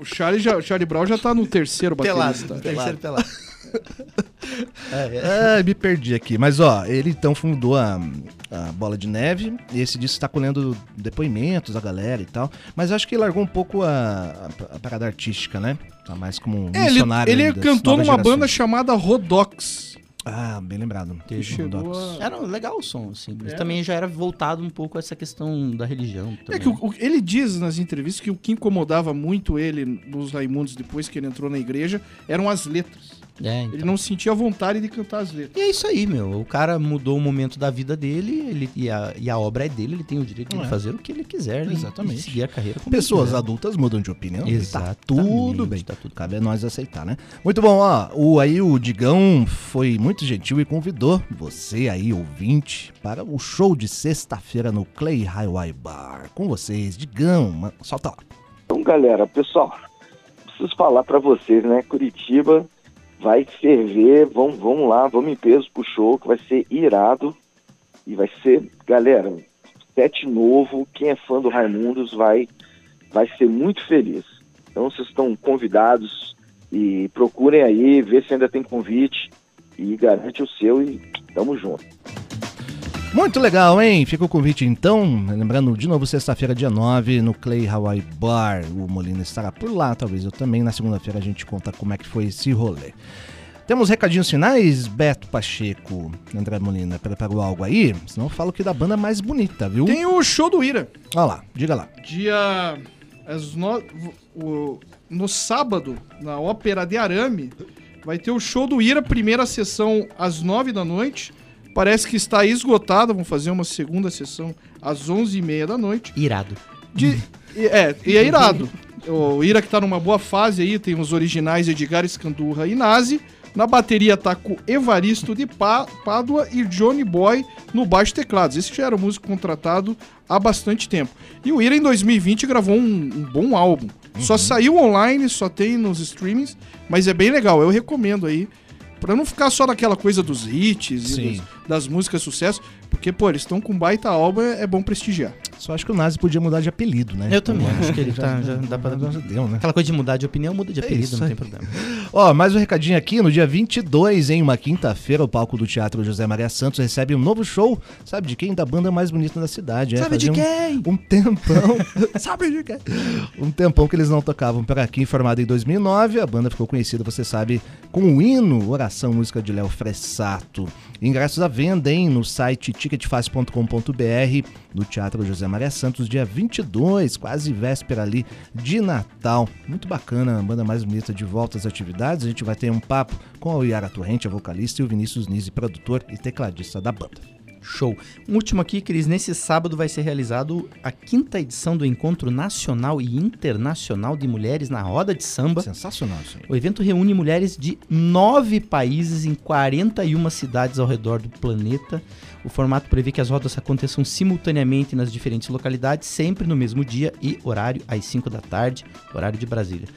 O Charlie, já, o Charlie Brown já tá no terceiro baterista. Pelado, terceiro pelado. É, é. É, me perdi aqui. Mas ó, ele então fundou a, a Bola de Neve. E esse disco tá colhendo depoimentos da galera e tal. Mas acho que ele largou um pouco a, a, a parada artística, né? Tá mais como um é, missionário. Ele, ele cantou numa gerações. Banda chamada Rodox. Ah, bem lembrado. Que chegou a... Era legal o som, assim. Mas é. Também já era voltado um pouco a essa questão da religião. Também. É que o, o, ele diz nas entrevistas que o que incomodava muito ele nos Raimundos depois que ele entrou na igreja eram as letras. É, então. Ele não sentia vontade de cantar as letras. E é isso aí, meu. O cara mudou o momento da vida dele ele, e, a, e a obra é dele. Ele tem o direito não de é. fazer o que ele quiser. Exatamente. E seguir a carreira como pessoas adultas mudam de opinião. Exatamente. Tá tudo bem. Tá tudo. Cabe a nós aceitar, né? Muito bom. Ó, o, aí o Digão foi muito gentil e convidou você aí, ouvinte, para o show de sexta-feira no Clay Highway Bar. Com vocês, Digão. Solta lá. Então, galera, pessoal, preciso falar para vocês, né? Curitiba... vai ferver, vamos, vamos lá, vamos em peso pro show, que vai ser irado. E vai ser, galera, set novo, quem é fã do Raimundos vai, vai ser muito feliz. Então vocês estão convidados e procurem aí, vê se ainda tem convite e garante o seu e tamo junto. Muito legal, hein? Fica o convite, então. Lembrando, de novo, sexta-feira, dia nove, no Clay Hawaii Bar. O Molina estará por lá, talvez eu também. Na segunda-feira a gente conta como é que foi esse rolê. Temos recadinhos finais, Beto Pacheco. André Molina, preparou algo aí? Senão eu falo que da banda mais bonita, viu? Tem o show do Ira. Olha lá, diga lá. Dia... As no... O... no sábado, na Ópera de Arame, vai ter o show do Ira, primeira sessão às nove da noite. Parece que está esgotada. Vão fazer uma segunda sessão às onze e meia da noite. Irado. De, é, e é irado. O Ira que está numa boa fase aí, tem os originais Edgar Escandurra e Nazi. Na bateria tá com Evaristo de Pádua e Johnny Boy no baixo teclados. Esse já era um músico contratado há bastante tempo. E o Ira em dois mil e vinte gravou um, um bom álbum. Uhum. Só saiu online, só tem nos streamings, mas é bem legal. Eu recomendo aí. Pra não ficar só naquela coisa dos hits e dos, das músicas sucesso, porque, pô, eles estão com baita álbum, é bom prestigiar. Só acho que o Nazi podia mudar de apelido, né? Eu também acho que ele tá, já dá pra... Já deu, né? Aquela coisa de mudar de opinião, muda de apelido, é não tem problema. Ó, mais um recadinho aqui, no dia vinte e dois, em uma quinta-feira, o palco do Teatro José Maria Santos recebe um novo show, sabe de quem? Da banda mais bonita da cidade. É, sabe de quem? Um, um tempão. Sabe de quem? Um tempão que eles não tocavam por aqui, formado em dois mil e nove, a banda ficou conhecida, você sabe, com o hino, oração, música de Léo Fressato. Ingressos à venda, hein, no site ticket fácil ponto com ponto b r, do Teatro José Maria Santos, dia vinte e dois, quase véspera ali de Natal. Muito bacana, a banda mais bonita de volta às atividades. A gente vai ter um papo com a Yara Torrente, a vocalista, e o Vinícius Nise, produtor e tecladista da banda. Show. Um último aqui, Cris. Nesse sábado vai ser realizado a quinta edição do Encontro Nacional e Internacional de Mulheres na Roda de Samba. Sensacional isso aí. O evento reúne mulheres de nove países em quarenta e uma cidades ao redor do planeta. O formato prevê que as rodas aconteçam simultaneamente nas diferentes localidades, sempre no mesmo dia e horário, às cinco da tarde, horário de Brasília.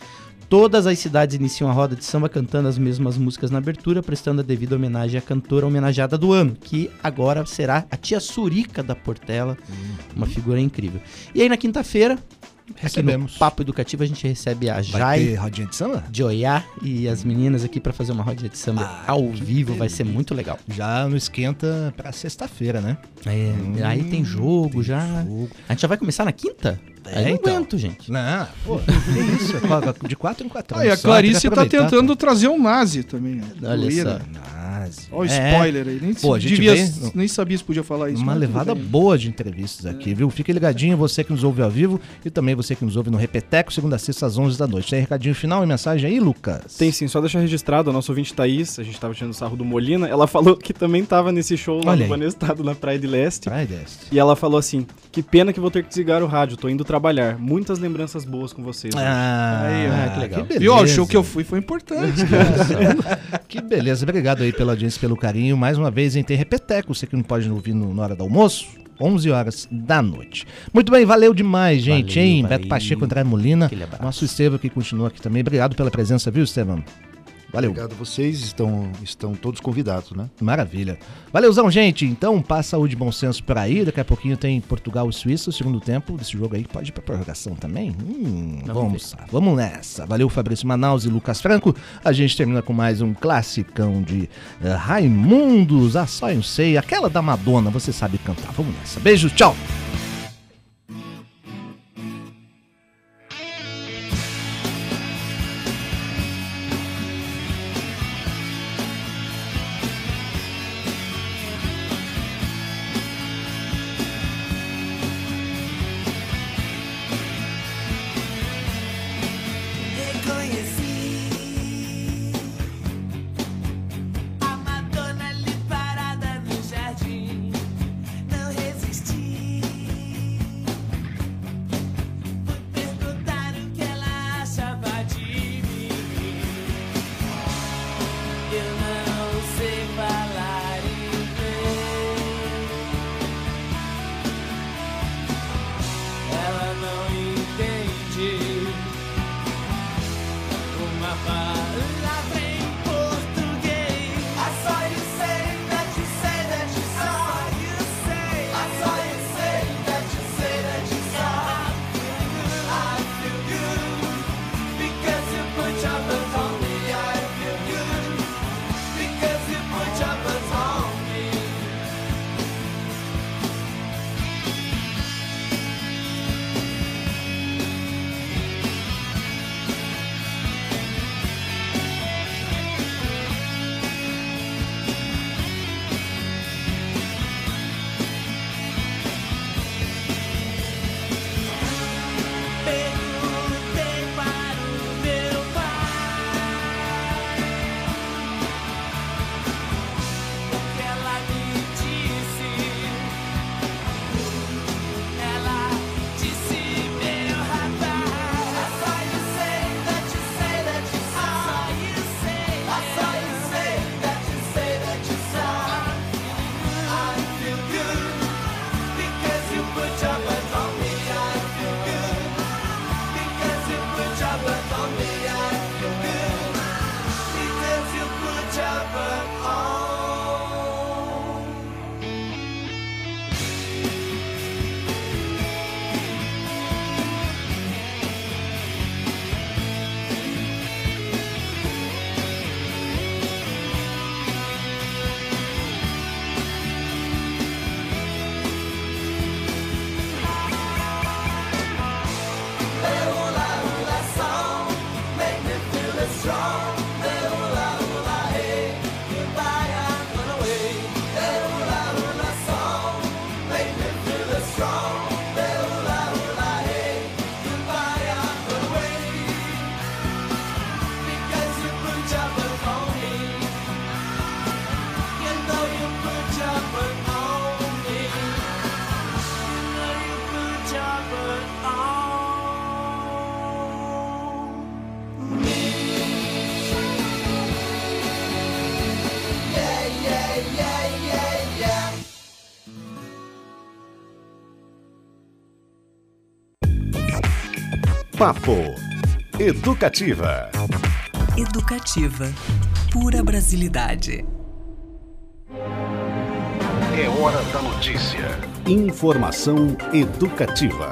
Todas as cidades iniciam a roda de samba cantando as mesmas músicas na abertura, prestando a devida homenagem à cantora homenageada do ano, que agora será a tia Surica da Portela, uma figura incrível. E aí na quinta-feira, recebemos. Aqui no Papo Educativo a gente recebe a Jai, rodinha de samba? Joiá e as meninas aqui para fazer uma rodinha de samba ah, ao vivo, delícia. Vai ser muito legal. Já no esquenta para sexta-feira, né? É, hum, aí tem jogo tem já. Jogo. A gente já vai começar na quinta? É, eu não então. aguento, gente. Não, pô, é isso. De quatro em quatro anos. Ah, e a Clarice tá tentando trazer um Nazi também. Né? Olha o Ira. Nazi. Olha o é. spoiler aí. Nem, pô, a gente devia, vem, nem sabia se podia falar isso. Uma levada boa de entrevistas aqui, é. viu? Fique ligadinho, você que nos ouve ao vivo e também você que nos ouve no Repeteco, segunda a sexta às onze da noite. Tem recadinho final e mensagem aí, Lucas? Tem sim, só deixar registrado. A nossa ouvinte Thaís, a gente tava tirando o sarro do Molina, ela falou que também tava nesse show lá no Banestado, na Praia de Leste. Praia de Leste. E ela falou assim, que pena que vou ter que desligar o rádio, tô indo trabalhar. Muitas lembranças boas com vocês. Ah, aí, ah que legal. Que beleza. E, ó, o show que eu fui foi importante. Que beleza. Obrigado aí pela audiência, pelo carinho. Mais uma vez, em ter Repeteco. Você que não pode ouvir no, na hora do almoço, onze horas da noite. Muito bem, valeu demais, gente, valeu, hein? Valeu. Beto Pacheco, André Molina. Nosso Estevam que continua aqui também. Obrigado pela presença, viu, Estevam? Valeu. Obrigado, vocês estão, estão todos convidados, né? Maravilha. Valeuzão, gente. Então, passa saúde e bom senso pra aí. Daqui a pouquinho tem Portugal e Suíça, o segundo tempo desse jogo aí. Pode ir pra prorrogação também? Hum, vamos, vamos nessa. Valeu, Fabrício Manaus e Lucas Franco. A gente termina com mais um classicão de uh, Raimundos. Ah, só eu sei. Aquela da Madonna, você sabe cantar. Vamos nessa. Beijo, tchau. Tea. Papo Educativa. Educativa. Pura brasilidade. É hora da notícia. Informação educativa.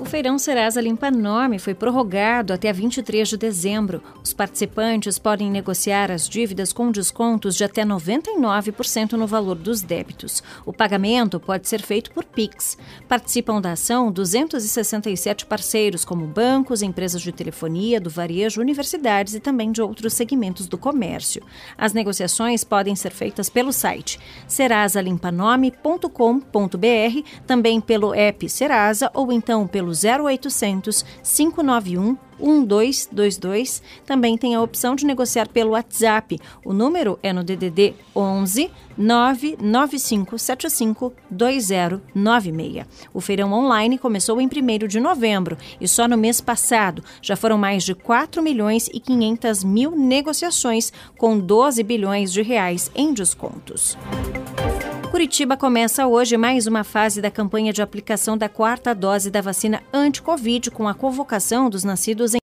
O Feirão Serasa Limpa Nome foi prorrogado até vinte e três de dezembro. Os participantes podem negociar as dívidas com descontos de até noventa e nove por cento no valor dos débitos. O pagamento pode ser feito por Pix. Participam da ação duzentos e sessenta e sete parceiros, como bancos, empresas de telefonia, do varejo, universidades e também de outros segmentos do comércio. As negociações podem ser feitas pelo site serasa limpa nome ponto com ponto b r, também pelo app Serasa ou então pelos zero oitocentos, cinco nove um, um dois dois dois. Também tem a opção de negociar pelo WhatsApp. O número é no D D D onze, nove nove cinco sete cinco dois zero nove seis. O feirão online começou em primeiro de novembro e só no mês passado já foram mais de quatro milhões e quinhentas mil negociações com doze bilhões de reais em descontos. Curitiba começa hoje mais uma fase da campanha de aplicação da quarta dose da vacina anti-Covid, com a convocação dos nascidos em